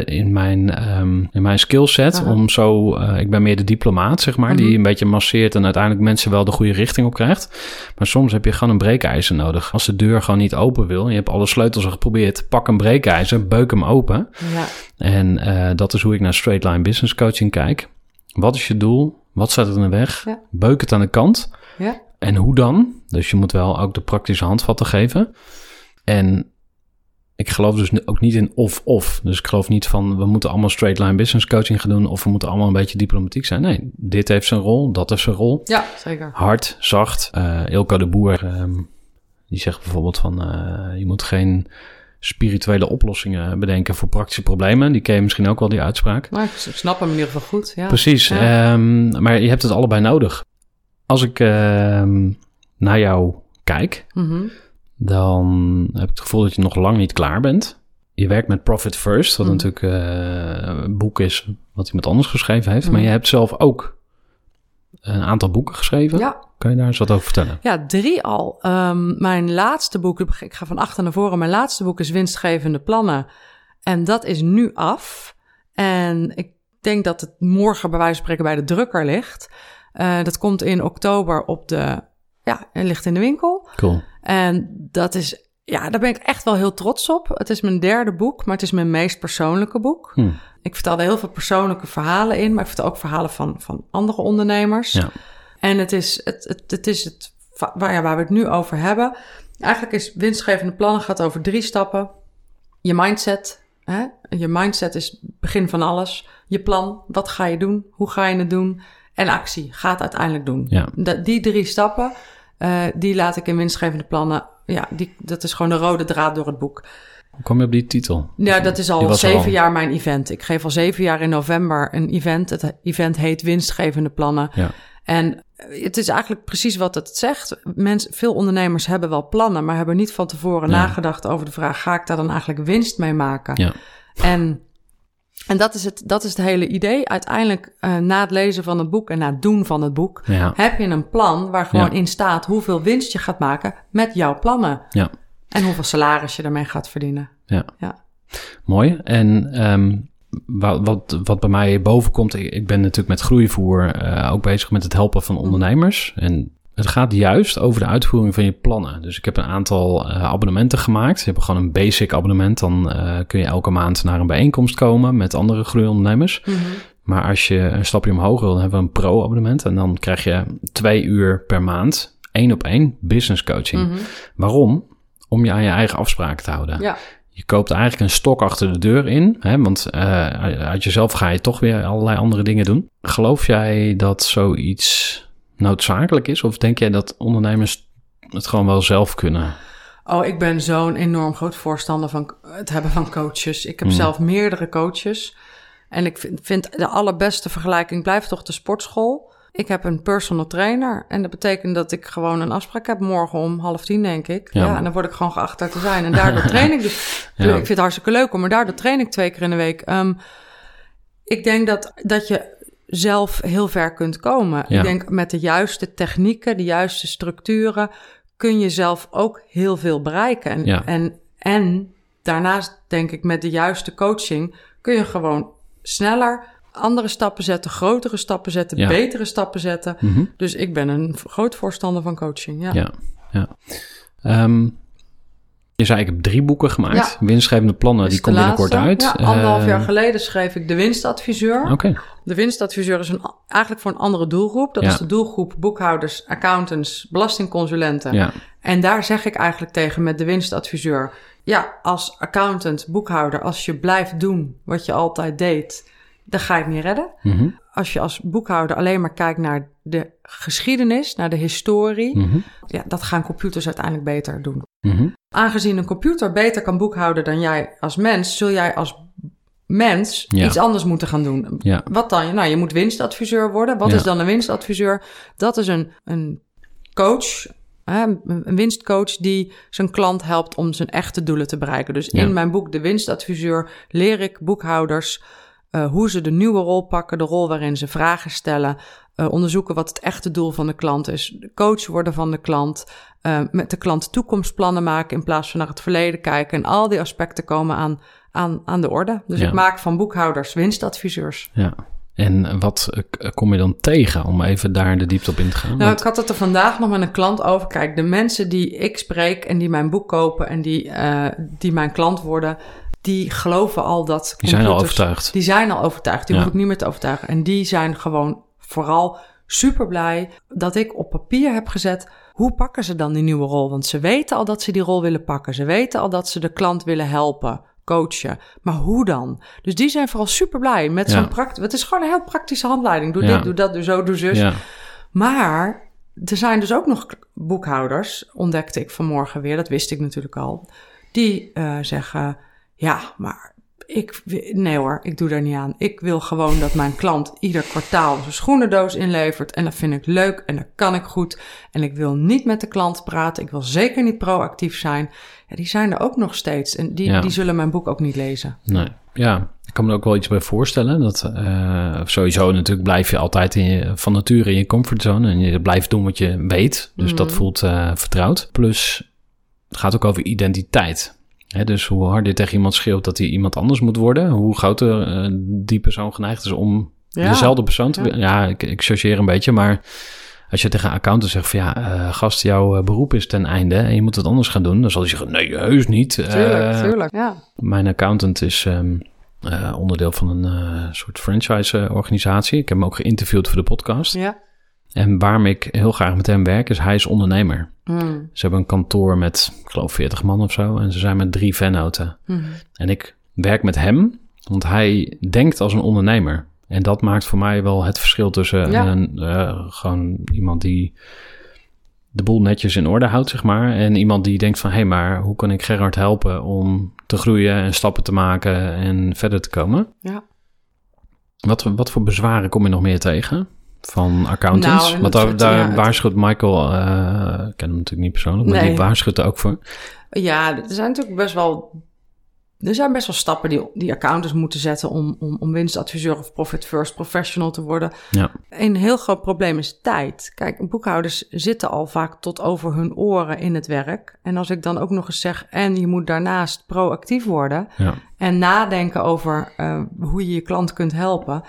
in mijn skillset. Uh-huh. Om zo, ik ben meer de diplomaat, zeg maar, die een beetje masseert en uiteindelijk mensen wel de goede richting op krijgt. Maar soms heb je gewoon een breekijzer nodig. Als de deur gewoon niet open wil, je hebt alle sleutels al geprobeerd, pak een breekijzer, beuk hem open. Ja. En dat is hoe ik naar straight line business coaching kijk. Wat is je doel? Wat staat er in de weg? Ja. Beuk het aan de kant. Ja. En hoe dan? Dus je moet wel ook de praktische handvatten geven. En ik geloof dus ook niet in of-of. Dus ik geloof niet van: we moeten allemaal straight line business coaching gaan doen, of we moeten allemaal een beetje diplomatiek zijn. Nee, dit heeft zijn rol, dat heeft zijn rol. Ja, zeker. Hard, zacht. Ilko de Boer, die zegt bijvoorbeeld van: je moet geen spirituele oplossingen bedenken voor praktische problemen. Die ken je misschien ook wel, die uitspraak. Maar ik snap hem in ieder geval goed. Ja. Precies, ja. Maar je hebt het allebei nodig. Als ik naar jou kijk, dan heb ik het gevoel dat je nog lang niet klaar bent. Je werkt met Profit First, wat natuurlijk een boek is wat iemand anders geschreven heeft. Maar je hebt zelf ook een aantal boeken geschreven. Ja. Kan je daar eens wat over vertellen? Ja, 3 al. Mijn laatste boek, ik ga van achter naar voren. Mijn laatste boek is Winstgevende Plannen. En dat is nu af. En ik denk dat het morgen bij wijze van spreken bij de drukker ligt. Dat komt in oktober op de... Ja, het ligt in de winkel. Cool. En dat is... Ja, daar ben ik echt wel heel trots op. Het is mijn 3e boek, maar het is mijn meest persoonlijke boek. Ik vertelde heel veel persoonlijke verhalen in, maar ik vertel ook verhalen van andere ondernemers. Ja. En het is het waar we het nu over hebben. Eigenlijk is winstgevende plannen gaat over 3 stappen. Je mindset. Hè? Je mindset is het begin van alles. Je plan. Wat ga je doen? Hoe ga je het doen? En actie. Ga het uiteindelijk doen. Ja. Die 3 stappen, die laat ik in winstgevende plannen. Ja, dat is gewoon de rode draad door het boek. Hoe kwam je op die titel? Ja, dat is al 7 jaar mijn event. Ik geef al 7 jaar in november een event. Het event heet Winstgevende Plannen. Ja. En het is eigenlijk precies wat het zegt. Veel ondernemers hebben wel plannen, maar hebben niet van tevoren nagedacht over de vraag: ga ik daar dan eigenlijk winst mee maken? Ja. En dat is het hele idee. Uiteindelijk, na het lezen van het boek en na het doen van het boek... Ja. heb je een plan waar gewoon in staat hoeveel winst je gaat maken met jouw plannen. Ja. En hoeveel salaris je daarmee gaat verdienen. Ja, ja. Mooi. En wat bij mij boven komt... Ik ben natuurlijk met Groeivoer ook bezig met het helpen van ondernemers. En het gaat juist over de uitvoering van je plannen. Dus ik heb een aantal abonnementen gemaakt. Je hebt gewoon een basic abonnement. Dan kun je elke maand naar een bijeenkomst komen met andere groeiondernemers. Mm-hmm. Maar als je een stapje omhoog wil, dan hebben we een pro-abonnement. En dan krijg je 2 uur per maand, 1-op-1 business coaching. Mm-hmm. Waarom? Om je aan je eigen afspraken te houden. Ja. Je koopt eigenlijk een stok achter de deur in. Hè, want uit jezelf ga je toch weer allerlei andere dingen doen. Geloof jij dat zoiets... noodzakelijk is? Of denk jij dat ondernemers het gewoon wel zelf kunnen? Oh, ik ben zo'n enorm groot voorstander van het hebben van coaches. Ik heb zelf meerdere coaches. En ik vind de allerbeste vergelijking blijft toch de sportschool. Ik heb een personal trainer. En dat betekent dat ik gewoon een afspraak heb morgen om 9:30, denk ik. Ja, en dan word ik gewoon geacht daar te zijn. En daardoor train ik dus. Ja. Ik vind het hartstikke leuk, maar daardoor train ik 2 keer in de week. Ik denk dat je zelf heel ver kunt komen. Ja. Ik denk met de juiste technieken, de juiste structuren kun je zelf ook heel veel bereiken. En daarnaast denk ik met de juiste coaching kun je gewoon sneller andere stappen zetten, grotere stappen zetten, betere stappen zetten. Mm-hmm. Dus ik ben een groot voorstander van coaching. Ja. Je zei, ik heb 3 boeken gemaakt. Ja. Winstgevende plannen, die komen binnenkort uit. Ja, 1,5 jaar geleden schreef ik De Winstadviseur. Okay. De Winstadviseur is eigenlijk voor een andere doelgroep. Dat is de doelgroep boekhouders, accountants, belastingconsulenten. Ja. En daar zeg ik eigenlijk tegen met De Winstadviseur. Ja, als accountant, boekhouder, als je blijft doen wat je altijd deed, dan ga je het niet redden. Mm-hmm. Als je als boekhouder alleen maar kijkt naar de geschiedenis, naar de historie... Mm-hmm. Ja, dat gaan computers uiteindelijk beter doen. Mm-hmm. Aangezien een computer beter kan boekhouden dan jij als mens... zul jij als mens iets anders moeten gaan doen. Ja. Wat dan? Nou, je moet winstadviseur worden. Wat is dan een winstadviseur? Dat is een coach, een winstcoach... die zijn klant helpt om zijn echte doelen te bereiken. Dus in mijn boek De Winstadviseur leer ik boekhouders... hoe ze de nieuwe rol pakken, de rol waarin ze vragen stellen... onderzoeken wat het echte doel van de klant is... coach worden van de klant... met de klant toekomstplannen maken... in plaats van naar het verleden kijken... en al die aspecten komen aan de orde. Dus ik maak van boekhouders winstadviseurs. Ja. En wat kom je dan tegen om even daar de diepte op in te gaan? Nou, ik had het er vandaag nog met een klant over. Kijk, de mensen die ik spreek en die mijn boek kopen... en die mijn klant worden... die geloven al dat... Die zijn al overtuigd. Die hoef ik niet meer te overtuigen. En die zijn gewoon vooral super blij dat ik op papier heb gezet... hoe pakken ze dan die nieuwe rol? Want ze weten al dat ze die rol willen pakken. Ze weten al dat ze de klant willen helpen, coachen. Maar hoe dan? Dus die zijn vooral super blij met zo'n praktisch... Het is gewoon een heel praktische handleiding. Doe dit, doe dat, doe zo, doe zus. Ja. Maar er zijn dus ook nog boekhouders... ontdekte ik vanmorgen weer, dat wist ik natuurlijk al... die zeggen... Ja, maar Nee hoor, ik doe daar niet aan. Ik wil gewoon dat mijn klant ieder kwartaal zijn schoenendoos inlevert. En dat vind ik leuk en dat kan ik goed. En ik wil niet met de klant praten. Ik wil zeker niet proactief zijn. Ja, die zijn er ook nog steeds. En die zullen mijn boek ook niet lezen. Nee, ja. Ik kan me er ook wel iets bij voorstellen. Dat sowieso natuurlijk blijf je altijd van nature in je comfortzone. En je blijft doen wat je weet. Dus dat voelt vertrouwd. Plus, het gaat ook over identiteit. Hè, dus hoe hard je tegen iemand schreeuwt dat hij iemand anders moet worden. Hoe groot die persoon geneigd is om dezelfde persoon te... Ja, ik chargeer een beetje, maar... Als je tegen een accountant zegt van gast, jouw beroep is ten einde en je moet het anders gaan doen. Dan zal hij zeggen, nee, heus niet. Tuurlijk, ja. Mijn accountant is onderdeel van een soort franchise-organisatie. Ik heb hem ook geïnterviewd voor de podcast. Ja. En waarom ik heel graag met hem werk is, hij is ondernemer. Mm. Ze hebben een kantoor met, ik geloof, 40 man of zo. En ze zijn met 3 vennoten. Mm. En ik werk met hem, want hij denkt als een ondernemer. En dat maakt voor mij wel het verschil tussen gewoon iemand die de boel netjes in orde houdt, zeg maar. En iemand die denkt van, hé, maar hoe kan ik Gerard helpen om te groeien en stappen te maken en verder te komen? Ja. Wat voor bezwaren kom je nog meer tegen van accountants? Nou, want daar waarschuwt Michael, ik ken hem natuurlijk niet persoonlijk, maar die waarschuwt er ook voor. Ja, er zijn natuurlijk best wel stappen die accountants moeten zetten om winstadviseur of Profit First Professional te worden. Ja. Een heel groot probleem is tijd. Kijk, boekhouders zitten al vaak tot over hun oren in het werk. En als ik dan ook nog eens zeg, en je moet daarnaast proactief worden... Ja. en nadenken over hoe je je klant kunt helpen...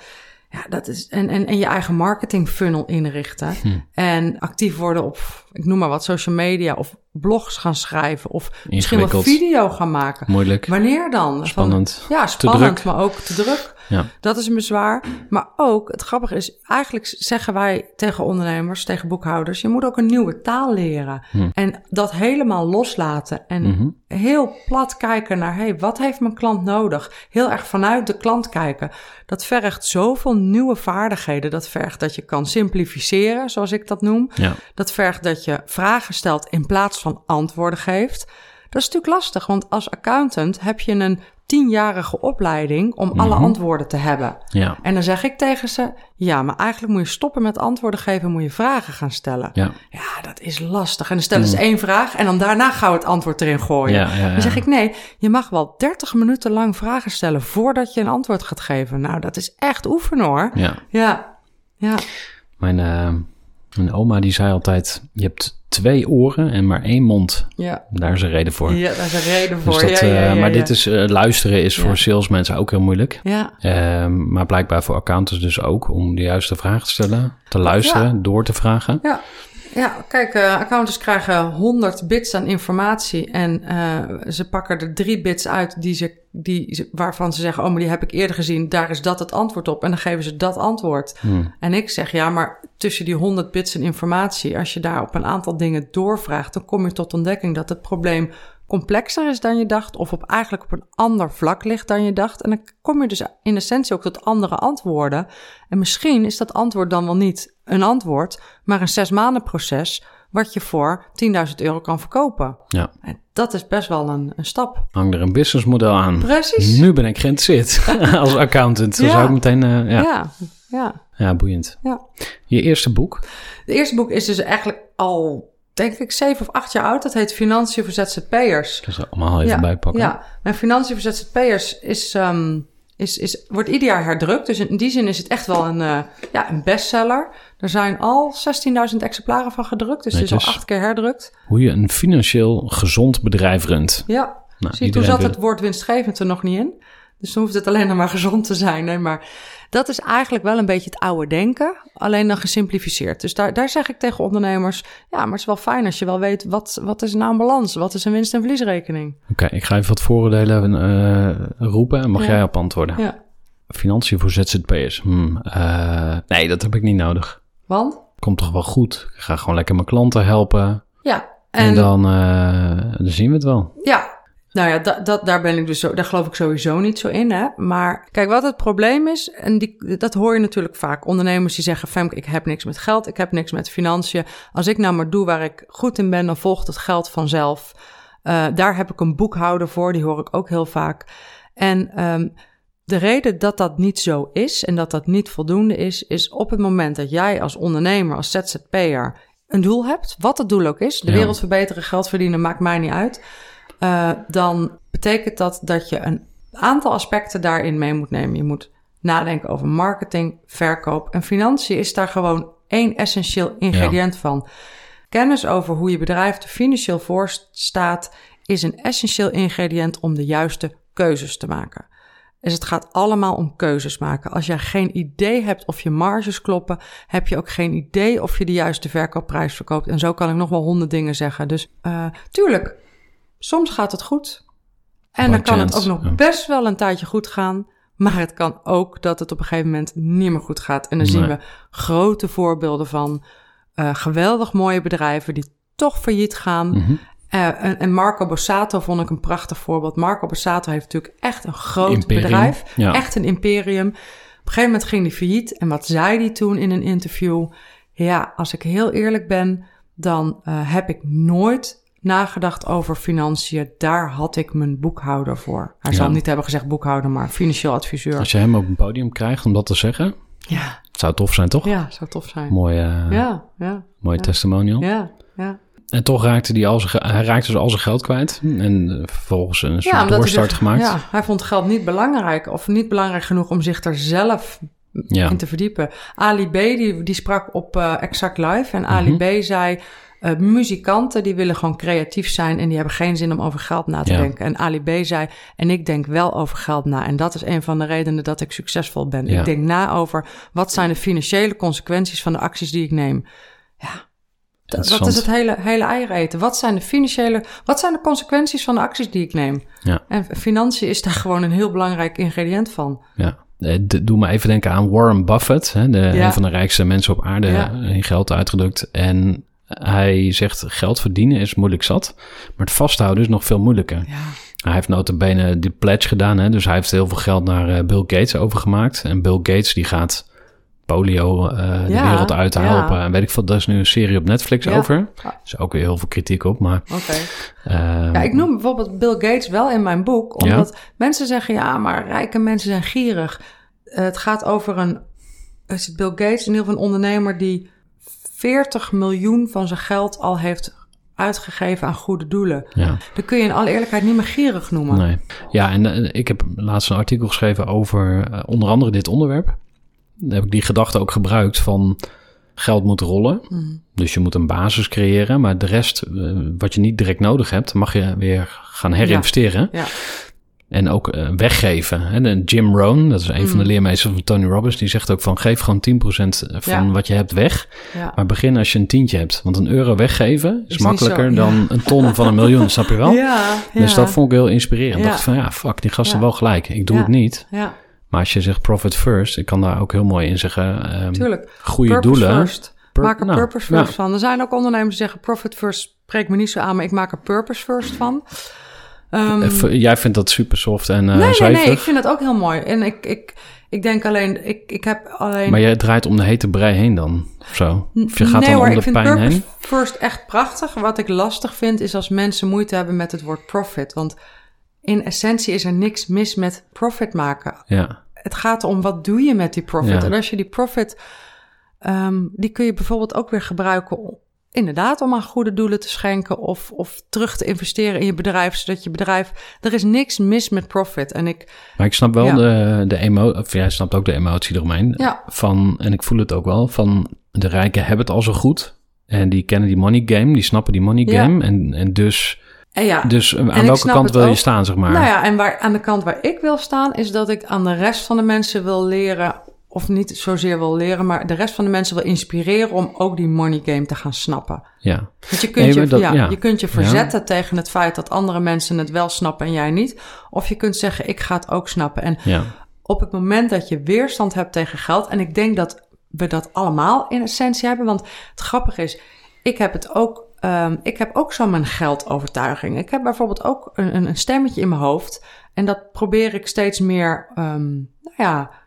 Ja, dat is en je eigen marketing funnel inrichten. En actief worden op, ik noem maar wat, social media of blogs gaan schrijven. Of misschien wel video gaan maken. Moeilijk. Wanneer dan? Spannend. Spannend, maar ook te druk. Ja. Dat is een bezwaar. Maar ook, het grappige is, eigenlijk zeggen wij tegen ondernemers, tegen boekhouders... je moet ook een nieuwe taal leren. En dat helemaal loslaten. En heel plat kijken naar, wat heeft mijn klant nodig? Heel erg vanuit de klant kijken. Dat vergt zoveel nieuwe vaardigheden. Dat vergt dat je kan simplificeren, zoals ik dat noem. Ja. Dat vergt dat je vragen stelt in plaats van antwoorden geeft. Dat is natuurlijk lastig, want als accountant heb je een... 10-jarige opleiding om alle antwoorden te hebben. Ja. En dan zeg ik tegen ze... ja, maar eigenlijk moet je stoppen met antwoorden geven... moet je vragen gaan stellen. Ja, dat is lastig. En dan stellen ze 1 vraag... en dan daarna gaan we het antwoord erin gooien. Ja. Dan zeg ik, nee, je mag wel 30 minuten lang vragen stellen... voordat je een antwoord gaat geven. Nou, dat is echt oefenen, hoor. Ja. Mijn oma die zei altijd... je hebt 2 oren en maar 1 mond. Ja. Daar is een reden voor. Ja, daar is een reden voor. Dus dat, maar dit is luisteren is voor salesmensen ook heel moeilijk. Ja. Maar blijkbaar voor accountants dus ook om de juiste vraag te stellen, te luisteren, door te vragen. Ja. Ja, kijk, accountants krijgen 100 bits aan informatie en ze pakken er 3 bits uit waarvan ze zeggen, oh, maar die heb ik eerder gezien, daar is dat het antwoord op en dan geven ze dat antwoord. En ik zeg, ja, maar tussen die 100 bits aan informatie, als je daar op een aantal dingen doorvraagt, dan kom je tot ontdekking dat het probleem complexer is dan je dacht of op een ander vlak ligt dan je dacht. En dan kom je dus in essentie ook tot andere antwoorden. En misschien is dat antwoord dan wel niet een antwoord, maar een 6 maanden proces wat je voor €10.000 kan verkopen. Ja. En dat is best wel een stap. Hang er een businessmodel aan. Precies. Nu ben ik geïnteresseerd als accountant. Dan zou ik meteen... Ja, boeiend. Ja. Je eerste boek? Het eerste boek is dus eigenlijk al... denk ik 7 of 8 jaar oud. Dat heet Financiën voor ZZP'ers. Dat is allemaal even bijpakken. Ja, en Financiën voor ZZP'ers wordt ieder jaar herdrukt. Dus in die zin is het echt wel een bestseller. Er zijn al 16.000 exemplaren van gedrukt. Dus het is al 8 keer herdrukt. Hoe je een financieel gezond bedrijf runt. Ja, nou, toen zat het woord winstgevend er nog niet in. Dus dan hoeft het alleen maar gezond te zijn. Hè? Maar dat is eigenlijk wel een beetje het oude denken. Alleen dan gesimplificeerd. Dus daar zeg ik tegen ondernemers... ja, maar het is wel fijn als je wel weet... wat is nou een balans? Wat is een winst- en verliesrekening? Oké, ik ga even wat vooroordelen roepen. En mag jij op antwoorden? Ja. Financiën voor ZZP'ers. Nee, dat heb ik niet nodig. Want? Komt toch wel goed? Ik ga gewoon lekker mijn klanten helpen. Ja. En dan zien we het wel. Ja. Nou ja, daar geloof ik sowieso niet zo in, hè. Maar kijk, wat het probleem is, en dat hoor je natuurlijk vaak. Ondernemers die zeggen, Femke, ik heb niks met geld, ik heb niks met financiën. Als ik nou maar doe waar ik goed in ben, dan volgt het geld vanzelf. Daar heb ik een boekhouder voor, die hoor ik ook heel vaak. En de reden dat dat niet zo is en dat dat niet voldoende is, is op het moment dat jij als ondernemer, als ZZP'er een doel hebt, wat het doel ook is, de wereld verbeteren, geld verdienen, maakt mij niet uit, dan betekent dat dat je een aantal aspecten daarin mee moet nemen. Je moet nadenken over marketing, verkoop en financiën is daar gewoon één essentieel ingrediënt van. Kennis over hoe je bedrijf er financieel voor staat is een essentieel ingrediënt om de juiste keuzes te maken. Dus het gaat allemaal om keuzes maken. Als jij geen idee hebt of je marges kloppen, heb je ook geen idee of je de juiste verkoopprijs verkoopt. En zo kan ik nog wel 100 dingen zeggen. Dus tuurlijk, soms gaat het goed. En dan kan het ook nog best wel een tijdje goed gaan. Maar het kan ook dat het op een gegeven moment niet meer goed gaat. En dan zien we grote voorbeelden van geweldig mooie bedrijven die toch failliet gaan. Mm-hmm. En Marco Borsato vond ik een prachtig voorbeeld. Marco Borsato heeft natuurlijk echt een groot bedrijf. Ja. Echt een imperium. Op een gegeven moment ging hij failliet. En wat zei hij toen in een interview? Ja, als ik heel eerlijk ben, dan heb ik nooit nagedacht over financiën. Daar had ik mijn boekhouder voor. Hij zal niet hebben gezegd boekhouder, maar financieel adviseur. Als je hem op een podium krijgt om dat te zeggen. Ja. Het zou tof zijn, toch? Ja, het zou tof zijn. Mooi testimonial. Ja, ja. En toch raakte hij al zijn geld kwijt. En vervolgens een soort doorstart gemaakt. Ja, hij vond geld niet belangrijk. Of niet belangrijk genoeg om zich er zelf in te verdiepen. Ali B, die sprak op Exact Live. En Ali B zei, muzikanten die willen gewoon creatief zijn en die hebben geen zin om over geld na te denken. En Ali B zei, en ik denk wel over geld na. En dat is een van de redenen dat ik succesvol ben. Ja. Ik denk na over wat zijn de financiële consequenties van de acties die ik neem. Ja, dat is het hele eier eten. Wat zijn de consequenties van de acties die ik neem? Ja. En financiën is daar gewoon een heel belangrijk ingrediënt van. Ja. Doe me even denken aan Warren Buffett, hè, een van de rijkste mensen op aarde in geld uitgedrukt. En hij zegt, geld verdienen is moeilijk zat, maar het vasthouden is nog veel moeilijker. Ja. Hij heeft nota bene die pledge gedaan, hè? Dus hij heeft heel veel geld naar Bill Gates overgemaakt. En Bill Gates die gaat polio de wereld uit helpen. En weet ik veel, daar is nu een serie op Netflix over. Er is ook weer heel veel kritiek op, maar... Okay. Ik noem bijvoorbeeld Bill Gates wel in mijn boek, omdat mensen zeggen, ja, maar rijke mensen zijn gierig. Het gaat over Bill Gates, in ieder geval een ondernemer die 40 miljoen van zijn geld al heeft uitgegeven aan goede doelen. Ja. Dan kun je in alle eerlijkheid niet meer gierig noemen. Nee. Ja, en ik heb laatst een artikel geschreven over onder andere dit onderwerp. Daar heb ik die gedachte ook gebruikt van geld moet rollen. Mm. Dus je moet een basis creëren, maar de rest wat je niet direct nodig hebt, mag je weer gaan herinvesteren. Ja. En ook weggeven. En Jim Rohn, dat is een van de leermeesters van Tony Robbins, die zegt ook van geef gewoon 10% van wat je hebt weg. Ja. Maar begin als je een tientje hebt. Want een euro weggeven is makkelijker dan een ton van een miljoen, snap je wel? Ja. Dus dat vond ik heel inspirerend. Ik dacht van die gasten wel gelijk. Ik doe het niet. Ja. Maar als je zegt profit first, ik kan daar ook heel mooi in zeggen. Goede doelen. First. Maak er purpose first van. Er zijn ook ondernemers die zeggen profit first, spreek me niet zo aan, maar ik maak er purpose first van. Jij vindt dat super soft en nee, ik vind dat ook heel mooi. En ik denk alleen, ik heb alleen... Maar jij draait om de hete brei heen dan, of zo? Of je gaat om de pijn heen? Ik vind first echt prachtig. Wat ik lastig vind, is als mensen moeite hebben met het woord profit. Want in essentie is er niks mis met profit maken. Ja. Het gaat om, wat doe je met die profit? Ja. En als je die profit... die kun je bijvoorbeeld ook weer gebruiken inderdaad om aan goede doelen te schenken of terug te investeren in je bedrijf, zodat je bedrijf... Er is niks mis met profit. En maar ik snap wel de emotie... Of jij snapt ook de emotie eromheen. Ja. En ik voel het ook wel, van de rijken hebben het al zo goed. En die kennen die money game, die snappen die money game. Ja. Dus aan welke kant wil je staan, zeg maar? Nou ja, en aan de kant waar ik wil staan, is dat ik aan de rest van de mensen wil leren... Of niet zozeer wil leren, maar de rest van de mensen wil inspireren om ook die money game te gaan snappen. Ja. Want je kunt je verzetten tegen het feit dat andere mensen het wel snappen en jij niet. Of je kunt zeggen, ik ga het ook snappen. En op het moment dat je weerstand hebt tegen geld, en ik denk dat we dat allemaal in essentie hebben, want het grappige is, ik heb ook zo mijn geldovertuiging. Ik heb bijvoorbeeld ook een stemmetje in mijn hoofd en dat probeer ik steeds meer,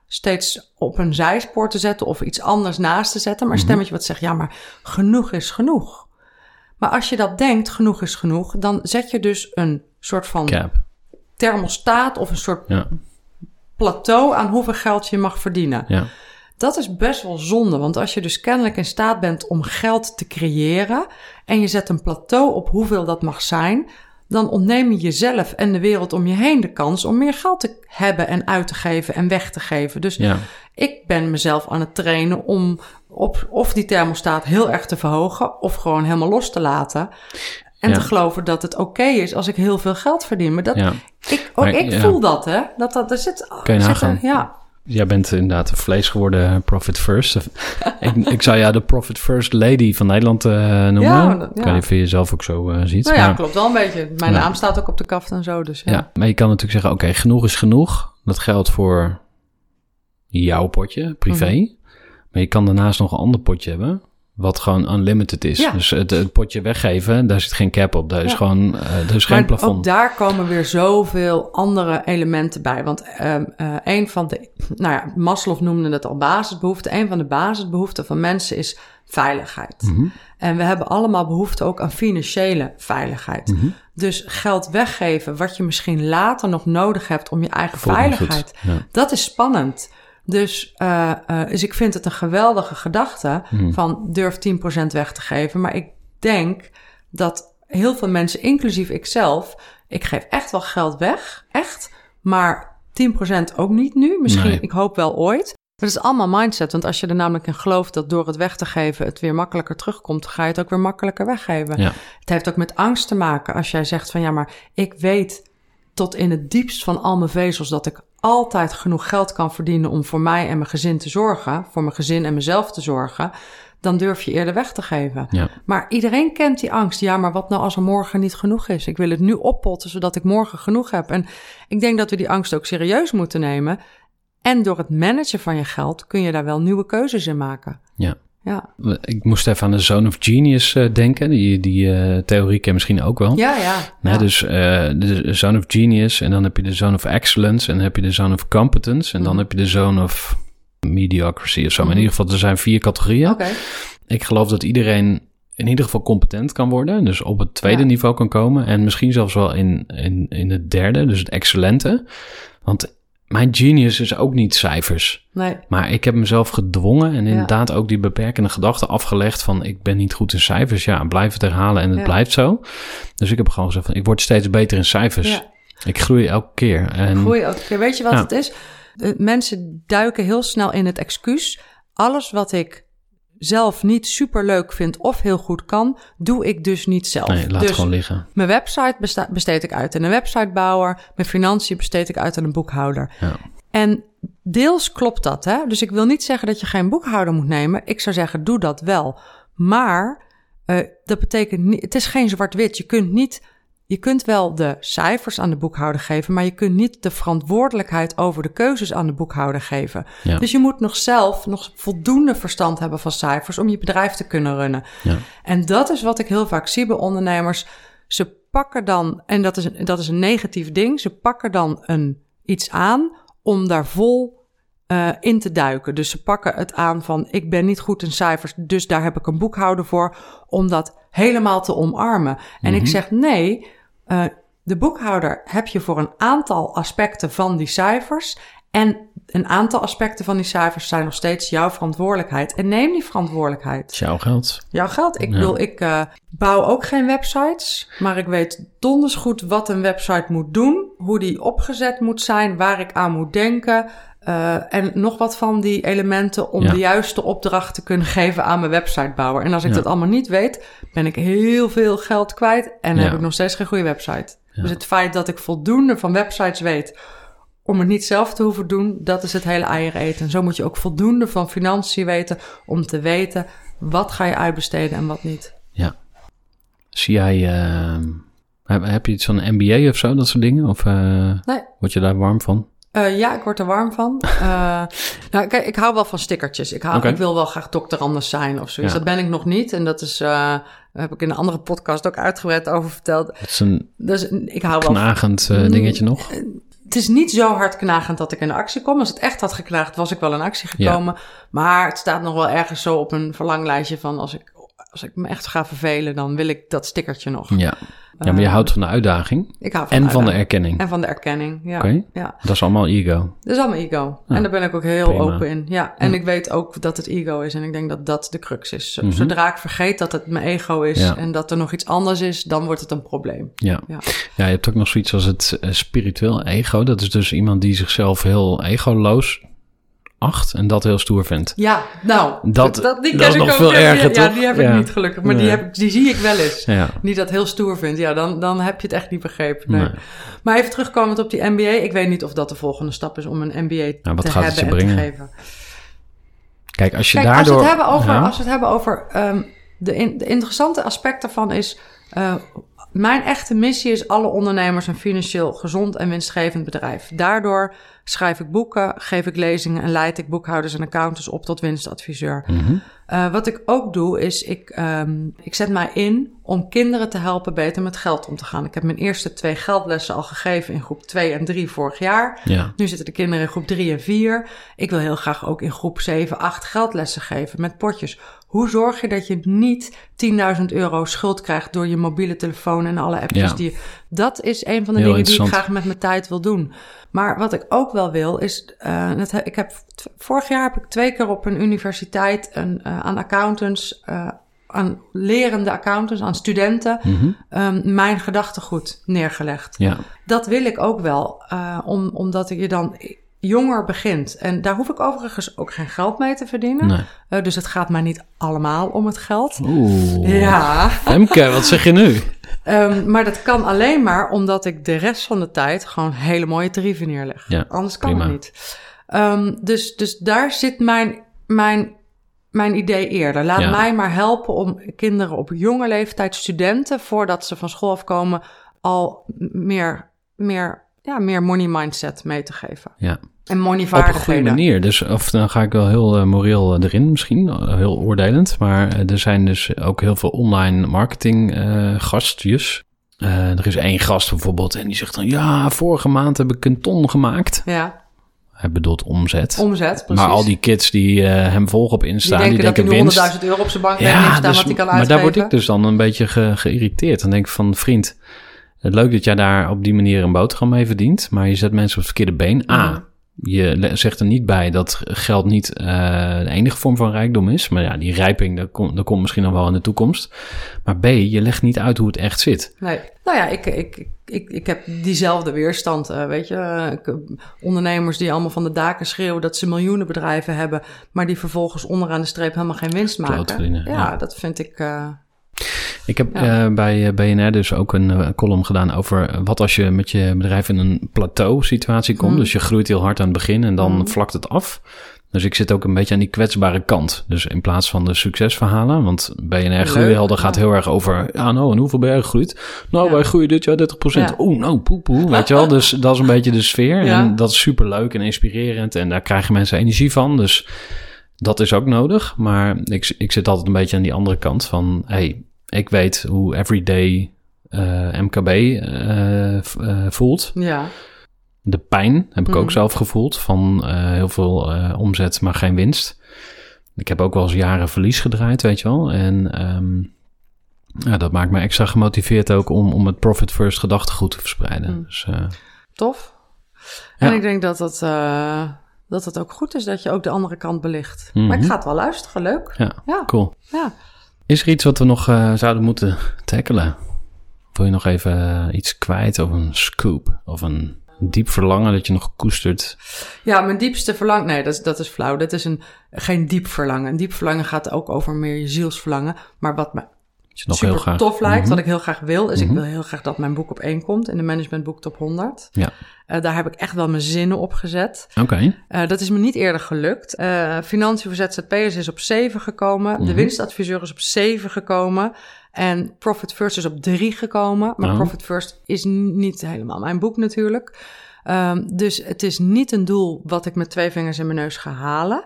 steeds op een zijspoor te zetten of iets anders naast te zetten. Maar een stemmetje wat zegt, ja, maar genoeg is genoeg. Maar als je dat denkt, genoeg is genoeg, dan zet je dus een soort van... Cap. thermostaat of een soort plateau aan hoeveel geld je mag verdienen. Ja. Dat is best wel zonde, want als je dus kennelijk in staat bent om geld te creëren en je zet een plateau op hoeveel dat mag zijn, dan ontneem je jezelf en de wereld om je heen de kans om meer geld te hebben en uit te geven en weg te geven. Dus ik ben mezelf aan het trainen om of die thermostaat heel erg te verhogen of gewoon helemaal los te laten. En te geloven dat het oké is als ik heel veel geld verdien. Maar dat, ik voel dat, hè. Dat er zit... Kun je nagaan. Ja. Jij bent inderdaad een vlees geworden Profit First. ik zou jou de Profit First Lady van Nederland noemen. Ja. Ik weet niet of je jezelf ook zo ziet. Nou ja, maar, klopt wel een beetje. Mijn naam staat ook op de kaft en zo. Dus, ja, maar je kan natuurlijk zeggen, oké, genoeg is genoeg. Dat geldt voor jouw potje, privé. Mm-hmm. Maar je kan daarnaast nog een ander potje hebben, wat gewoon unlimited is. Ja. Dus het potje weggeven, daar zit geen cap op. Daar is gewoon er is geen plafond. Ook daar komen weer zoveel andere elementen bij. Want een van de... Nou ja, Maslow noemde het al basisbehoeften. Een van de basisbehoeften van mensen is veiligheid. Mm-hmm. En we hebben allemaal behoefte ook aan financiële veiligheid. Mm-hmm. Dus geld weggeven, wat je misschien later nog nodig hebt om je eigen veiligheid. Ja. Dat is spannend. Dus ik vind het een geweldige gedachte van durf 10% weg te geven. Maar ik denk dat heel veel mensen, inclusief ikzelf, ik geef echt wel geld weg, echt. Maar 10% ook niet nu, misschien, ik hoop wel ooit. Maar dat is allemaal mindset, want als je er namelijk in gelooft dat door het weg te geven het weer makkelijker terugkomt, ga je het ook weer makkelijker weggeven. Ja. Het heeft ook met angst te maken als jij zegt van ja, maar ik weet tot in het diepst van al mijn vezels dat ik altijd genoeg geld kan verdienen om voor mij en mijn gezin te zorgen, voor mijn gezin en mezelf te zorgen, dan durf je eerder weg te geven. Ja. Maar iedereen kent die angst. Ja, maar wat nou als er morgen niet genoeg is? Ik wil het nu oppotten, zodat ik morgen genoeg heb. En ik denk dat we die angst ook serieus moeten nemen. En door het managen van je geld kun je daar wel nieuwe keuzes in maken. Ja. Ja. Ik moest even aan de Zone of Genius denken. Die theorie ken je misschien ook wel. Ja. Nou, ja. Dus de Zone of Genius en dan heb je de Zone of Excellence en dan heb je de Zone of Competence en dan heb je de Zone of Mediocrity of zo. Maar in ieder geval, er zijn 4 categorieën. Okay. Ik geloof dat iedereen in ieder geval competent kan worden. Dus op het tweede niveau kan komen en misschien zelfs wel in het derde, dus het excellente. Want mijn genius is ook niet cijfers. Nee. Maar ik heb mezelf gedwongen en inderdaad ook die beperkende gedachte afgelegd van ik ben niet goed in cijfers. Ja, blijf het herhalen en het blijft zo. Dus ik heb gewoon gezegd van ik word steeds beter in cijfers. Ja. Ik groei elke keer. En... Groei elke keer. Weet je wat het is? Mensen duiken heel snel in het excuus. Alles wat ik zelf niet superleuk vind of heel goed kan, doe ik dus niet zelf. Nee, laat dus gewoon liggen. Mijn website besteed ik uit aan een websitebouwer. Mijn financiën besteed ik uit aan een boekhouder. Ja. En deels klopt dat, hè? Dus ik wil niet zeggen dat je geen boekhouder moet nemen. Ik zou zeggen, doe dat wel. Maar dat betekent niet, het is geen zwart-wit. Je kunt wel de cijfers aan de boekhouder geven, maar je kunt niet de verantwoordelijkheid over de keuzes aan de boekhouder geven. Ja. Dus je moet nog zelf nog voldoende verstand hebben van cijfers om je bedrijf te kunnen runnen. Ja. En dat is wat ik heel vaak zie bij ondernemers. Ze pakken dan, en dat is een negatief ding, ze pakken dan iets aan om daar vol in te duiken. Dus ze pakken het aan van ik ben niet goed in cijfers, dus daar heb ik een boekhouder voor om dat helemaal te omarmen. En ik zeg nee, de boekhouder heb je voor een aantal aspecten van die cijfers en een aantal aspecten van die cijfers zijn nog steeds jouw verantwoordelijkheid. En neem die verantwoordelijkheid. Jouw geld. Jouw geld. Ik bedoel, ik bouw ook geen websites, maar ik weet donders goed wat een website moet doen, hoe die opgezet moet zijn, waar ik aan moet denken. En nog wat van die elementen om de juiste opdracht te kunnen geven aan mijn websitebouwer. En als ik dat allemaal niet weet, ben ik heel veel geld kwijt en heb ik nog steeds geen goede website. Ja. Dus het feit dat ik voldoende van websites weet om het niet zelf te hoeven doen, dat is het hele eieren eten. En zo moet je ook voldoende van financiën weten om te weten wat ga je uitbesteden en wat niet. Ja. Zie jij... heb je iets van een MBA of zo, dat soort dingen? Of nee. Word je daar warm van? Ik word er warm van. Nou, kijk, ik hou wel van stickertjes. Ik wil wel graag doctorandus zijn of zoiets. Ja. Dat ben ik nog niet. En dat is, heb ik in een andere podcast ook uitgebreid over verteld. Dat is ik hou wel knagend dingetje nog. Het is niet zo hard knagend dat ik in de actie kom. Als het echt had geknaagd, was ik wel in actie gekomen. Ja. Maar het staat nog wel ergens zo op een verlanglijstje van als ik me echt ga vervelen, dan wil ik dat stickertje nog. Ja. Ja, maar je houdt van de uitdaging. Ik hou van de uitdaging. Van de erkenning. En van de erkenning, ja. Okay. Ja. Dat is allemaal ego. Dat is allemaal ego. Ah, en daar ben ik ook heel open in. Ja, en ik weet ook dat het ego is. En ik denk dat dat de crux is. Mm-hmm. Zodra ik vergeet dat het mijn ego is en dat er nog iets anders is, dan wordt het een probleem. Ja, ja. Ja, je hebt ook nog zoiets als het spiritueel ego. Dat is dus iemand die zichzelf heel egoloos acht en dat heel stoer vindt. Ja, nou, dat is nog veel erger, toch? Ja, die heb ik niet gelukkig, maar die zie ik wel eens. Ja. Die dat heel stoer vindt, ja, dan heb je het echt niet begrepen. Nee. Nee. Maar even terugkomend op die MBA, ik weet niet of dat de volgende stap is om een MBA te hebben het je en brengen? Te geven. Kijk, als je daardoor... Als we het hebben over de interessante aspect daarvan is... Mijn echte missie is alle ondernemers een financieel gezond en winstgevend bedrijf. Daardoor schrijf ik boeken, geef ik lezingen en leid ik boekhouders en accountants op tot winstadviseur. Mm-hmm. Wat ik ook doe is, ik zet mij in om kinderen te helpen beter met geld om te gaan. Ik heb mijn eerste 2 geldlessen al gegeven in groep 2 en 3 vorig jaar. Ja. Nu zitten de kinderen in groep 3 en 4. Ik wil heel graag ook in groep 7, 8 geldlessen geven met potjes. Hoe zorg je dat je niet €10.000 schuld krijgt door je mobiele telefoon en alle appjes die je... Dat is een van de dingen die ik graag met mijn tijd wil doen. Maar wat ik ook wel wil is... vorig jaar heb ik 2 keer op een universiteit aan accountants... aan lerende accountants, aan studenten... Mm-hmm. Mijn gedachtegoed neergelegd. Ja. Dat wil ik ook wel. Omdat je dan... jonger begint. En daar hoef ik overigens ook geen geld mee te verdienen. Nee. Dus het gaat mij niet allemaal om het geld. Oeh. Ja. Femke, wat zeg je nu? Maar dat kan alleen maar omdat ik de rest van de tijd gewoon hele mooie tarieven neerleg. Ja, anders kan het niet. Dus daar zit mijn idee eerder. Laat mij maar helpen om kinderen op jonge leeftijd, studenten, voordat ze van school afkomen, al meer money mindset mee te geven. Ja. En money vaardigheden. Op een goede manier. Dus of dan ga ik wel heel moreel erin misschien. Heel oordelend. Maar er zijn dus ook heel veel online marketing gastjes. Er is 1 gast bijvoorbeeld. En die zegt dan... Ja, vorige maand heb ik een ton gemaakt. Ja. Hij bedoelt omzet. Omzet, precies. Maar al die kids die hem volgen op Insta... Die denken dat hij nu €100.000 op zijn bankrekening heeft staan... Dus, wat hij kan uitgeven. Maar daar word ik dus dan een beetje geïrriteerd. Dan denk ik van... Vriend... Leuk dat jij daar op die manier een boterham mee verdient, maar je zet mensen op het verkeerde been. Je zegt er niet bij dat geld niet de enige vorm van rijkdom is. Maar ja, die rijping, dat komt misschien nog wel in de toekomst. Maar B, je legt niet uit hoe het echt zit. Nee. Nou ja, ik heb diezelfde weerstand, weet je. Ondernemers die allemaal van de daken schreeuwen dat ze miljoenen bedrijven hebben, maar die vervolgens onderaan de streep helemaal geen winst maken. Ja, dat vind ik... Ik heb bij BNR dus ook een column gedaan over wat als je met je bedrijf in een plateau situatie komt. Dus je groeit heel hard aan het begin en dan vlakt het af. Dus ik zit ook een beetje aan die kwetsbare kant. Dus in plaats van de succesverhalen, want BNR Groeihelden gaat heel erg over... en hoeveel ben jij gegroeid? Nou, wij groeien dit jaar 30%. Ja. Poepoe, weet je wel. Dus dat is een beetje de sfeer. Ja. En dat is superleuk en inspirerend en daar krijgen mensen energie van, dus... Dat is ook nodig, maar ik zit altijd een beetje aan die andere kant van... ik weet hoe everyday MKB voelt. Ja. De pijn heb ik ook zelf gevoeld van heel veel omzet, maar geen winst. Ik heb ook wel eens jaren verlies gedraaid, weet je wel. En dat maakt me extra gemotiveerd ook om het Profit First gedachtegoed te verspreiden. Dus, tof. En ik denk dat dat... Dat het ook goed is dat je ook de andere kant belicht. Mm-hmm. Maar ik ga het wel luisteren, leuk. Ja. Cool. Ja. Is er iets wat we nog zouden moeten tackelen? Wil je nog even iets kwijt of een scoop? Of een diep verlangen dat je nog koestert? Ja, mijn diepste verlangen... Nee, dat is flauw. Dat is geen diep verlangen. Een diep verlangen gaat ook over meer je zielsverlangen. Maar wat me super tof lijkt, wat ik heel graag wil... is ik wil heel graag dat mijn boek op 1 komt... in de Management Boek Top 100. Ja. Daar heb ik echt wel mijn zinnen op gezet. Oké. Dat is me niet eerder gelukt. Financiën voor ZZP'ers is op 7 gekomen. Mm-hmm. De winstadviseur is op 7 gekomen. En Profit First is op 3 gekomen. Maar Profit First is niet helemaal mijn boek natuurlijk. Dus het is niet een doel wat ik met 2 vingers in mijn neus ga halen.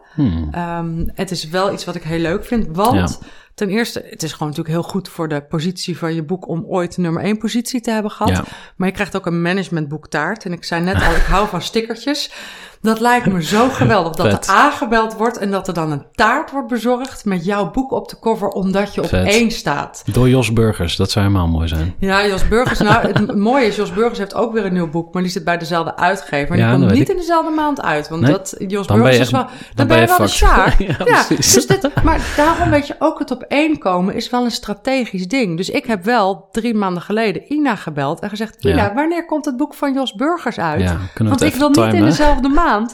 Het is wel iets wat ik heel leuk vind. Want ten eerste, het is gewoon natuurlijk heel goed voor de positie van je boek... om ooit de nummer 1 positie te hebben gehad. Ja. Maar je krijgt ook een managementboektaart. En ik zei net al, ik hou van stickertjes. Dat lijkt me zo geweldig. Dat er aangebeld wordt en dat er dan een taart wordt bezorgd met jouw boek op de cover, omdat je op één staat. Door Jos Burgers, dat zou helemaal mooi zijn. Ja, Jos Burgers. Nou, het mooie is, Jos Burgers heeft ook weer een nieuw boek, maar die zit bij dezelfde uitgever. En ja, die komt niet in dezelfde maand uit, want dat Jos Burgers is wel... Dan ben je wel de sjaak. Ja, dus maar daarom weet je ook, het op één komen is wel een strategisch ding. Dus ik heb wel 3 maanden geleden Ina gebeld en gezegd... Ina, wanneer komt het boek van Jos Burgers uit? Ja, want ik wil niet in dezelfde maand. En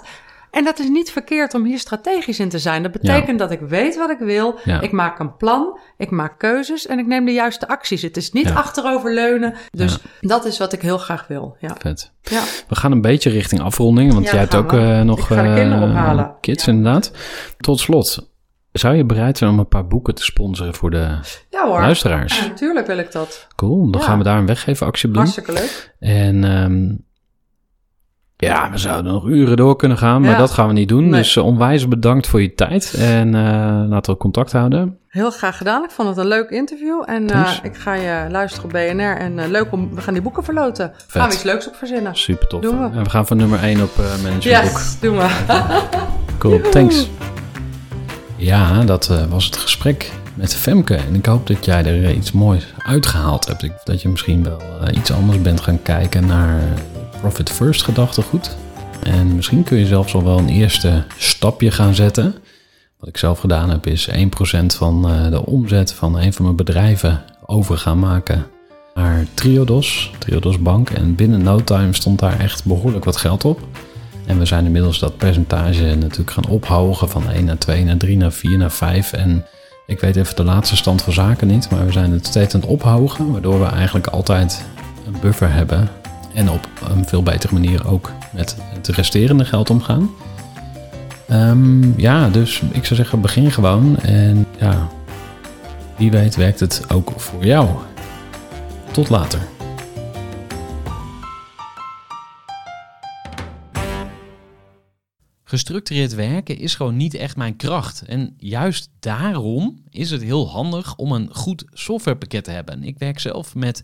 dat is niet verkeerd om hier strategisch in te zijn. Dat betekent dat ik weet wat ik wil. Ja. Ik maak een plan, ik maak keuzes en ik neem de juiste acties. Het is niet achteroverleunen. Dus dat is wat ik heel graag wil. Ja. Vet. Ja. We gaan een beetje richting afronding, want jij hebt ook nog kinderen ophalen. Kids inderdaad. Tot slot, zou je bereid zijn om een paar boeken te sponsoren voor de luisteraars? Ja, natuurlijk wil ik dat. Cool, dan gaan we daar een weggevenactie op doen. Hartstikke leuk. En... ja, we zouden nog uren door kunnen gaan, maar dat gaan we niet doen. Nee. Dus onwijs bedankt voor je tijd en laten we contact houden. Heel graag gedaan. Ik vond het een leuk interview en ik ga je luisteren op BNR. En leuk we gaan die boeken verloten. Vet. Gaan we iets leuks op verzinnen. Super tof. Doen we. En we gaan van nummer 1 op managerboek. Yes, doen we. Cool, thanks. Ja, dat was het gesprek met Femke. En ik hoop dat jij er iets moois uitgehaald hebt. Dat je misschien wel iets anders bent gaan kijken naar... Profit First gedachtegoed. En misschien kun je zelfs al wel een eerste stapje gaan zetten. Wat ik zelf gedaan heb is 1% van de omzet van een van mijn bedrijven over gaan maken naar Triodos Bank. En binnen no time stond daar echt behoorlijk wat geld op. En we zijn inmiddels dat percentage natuurlijk gaan ophogen van 1 naar 2 naar 3 naar 4 naar 5. En ik weet even de laatste stand van zaken niet, maar we zijn het steeds aan het ophogen. Waardoor we eigenlijk altijd een buffer hebben. En op een veel betere manier ook met het resterende geld omgaan. Dus ik zou zeggen, begin gewoon. En ja, wie weet werkt het ook voor jou. Tot later. Gestructureerd werken is gewoon niet echt mijn kracht. En juist daarom is het heel handig om een goed softwarepakket te hebben. Ik werk zelf met...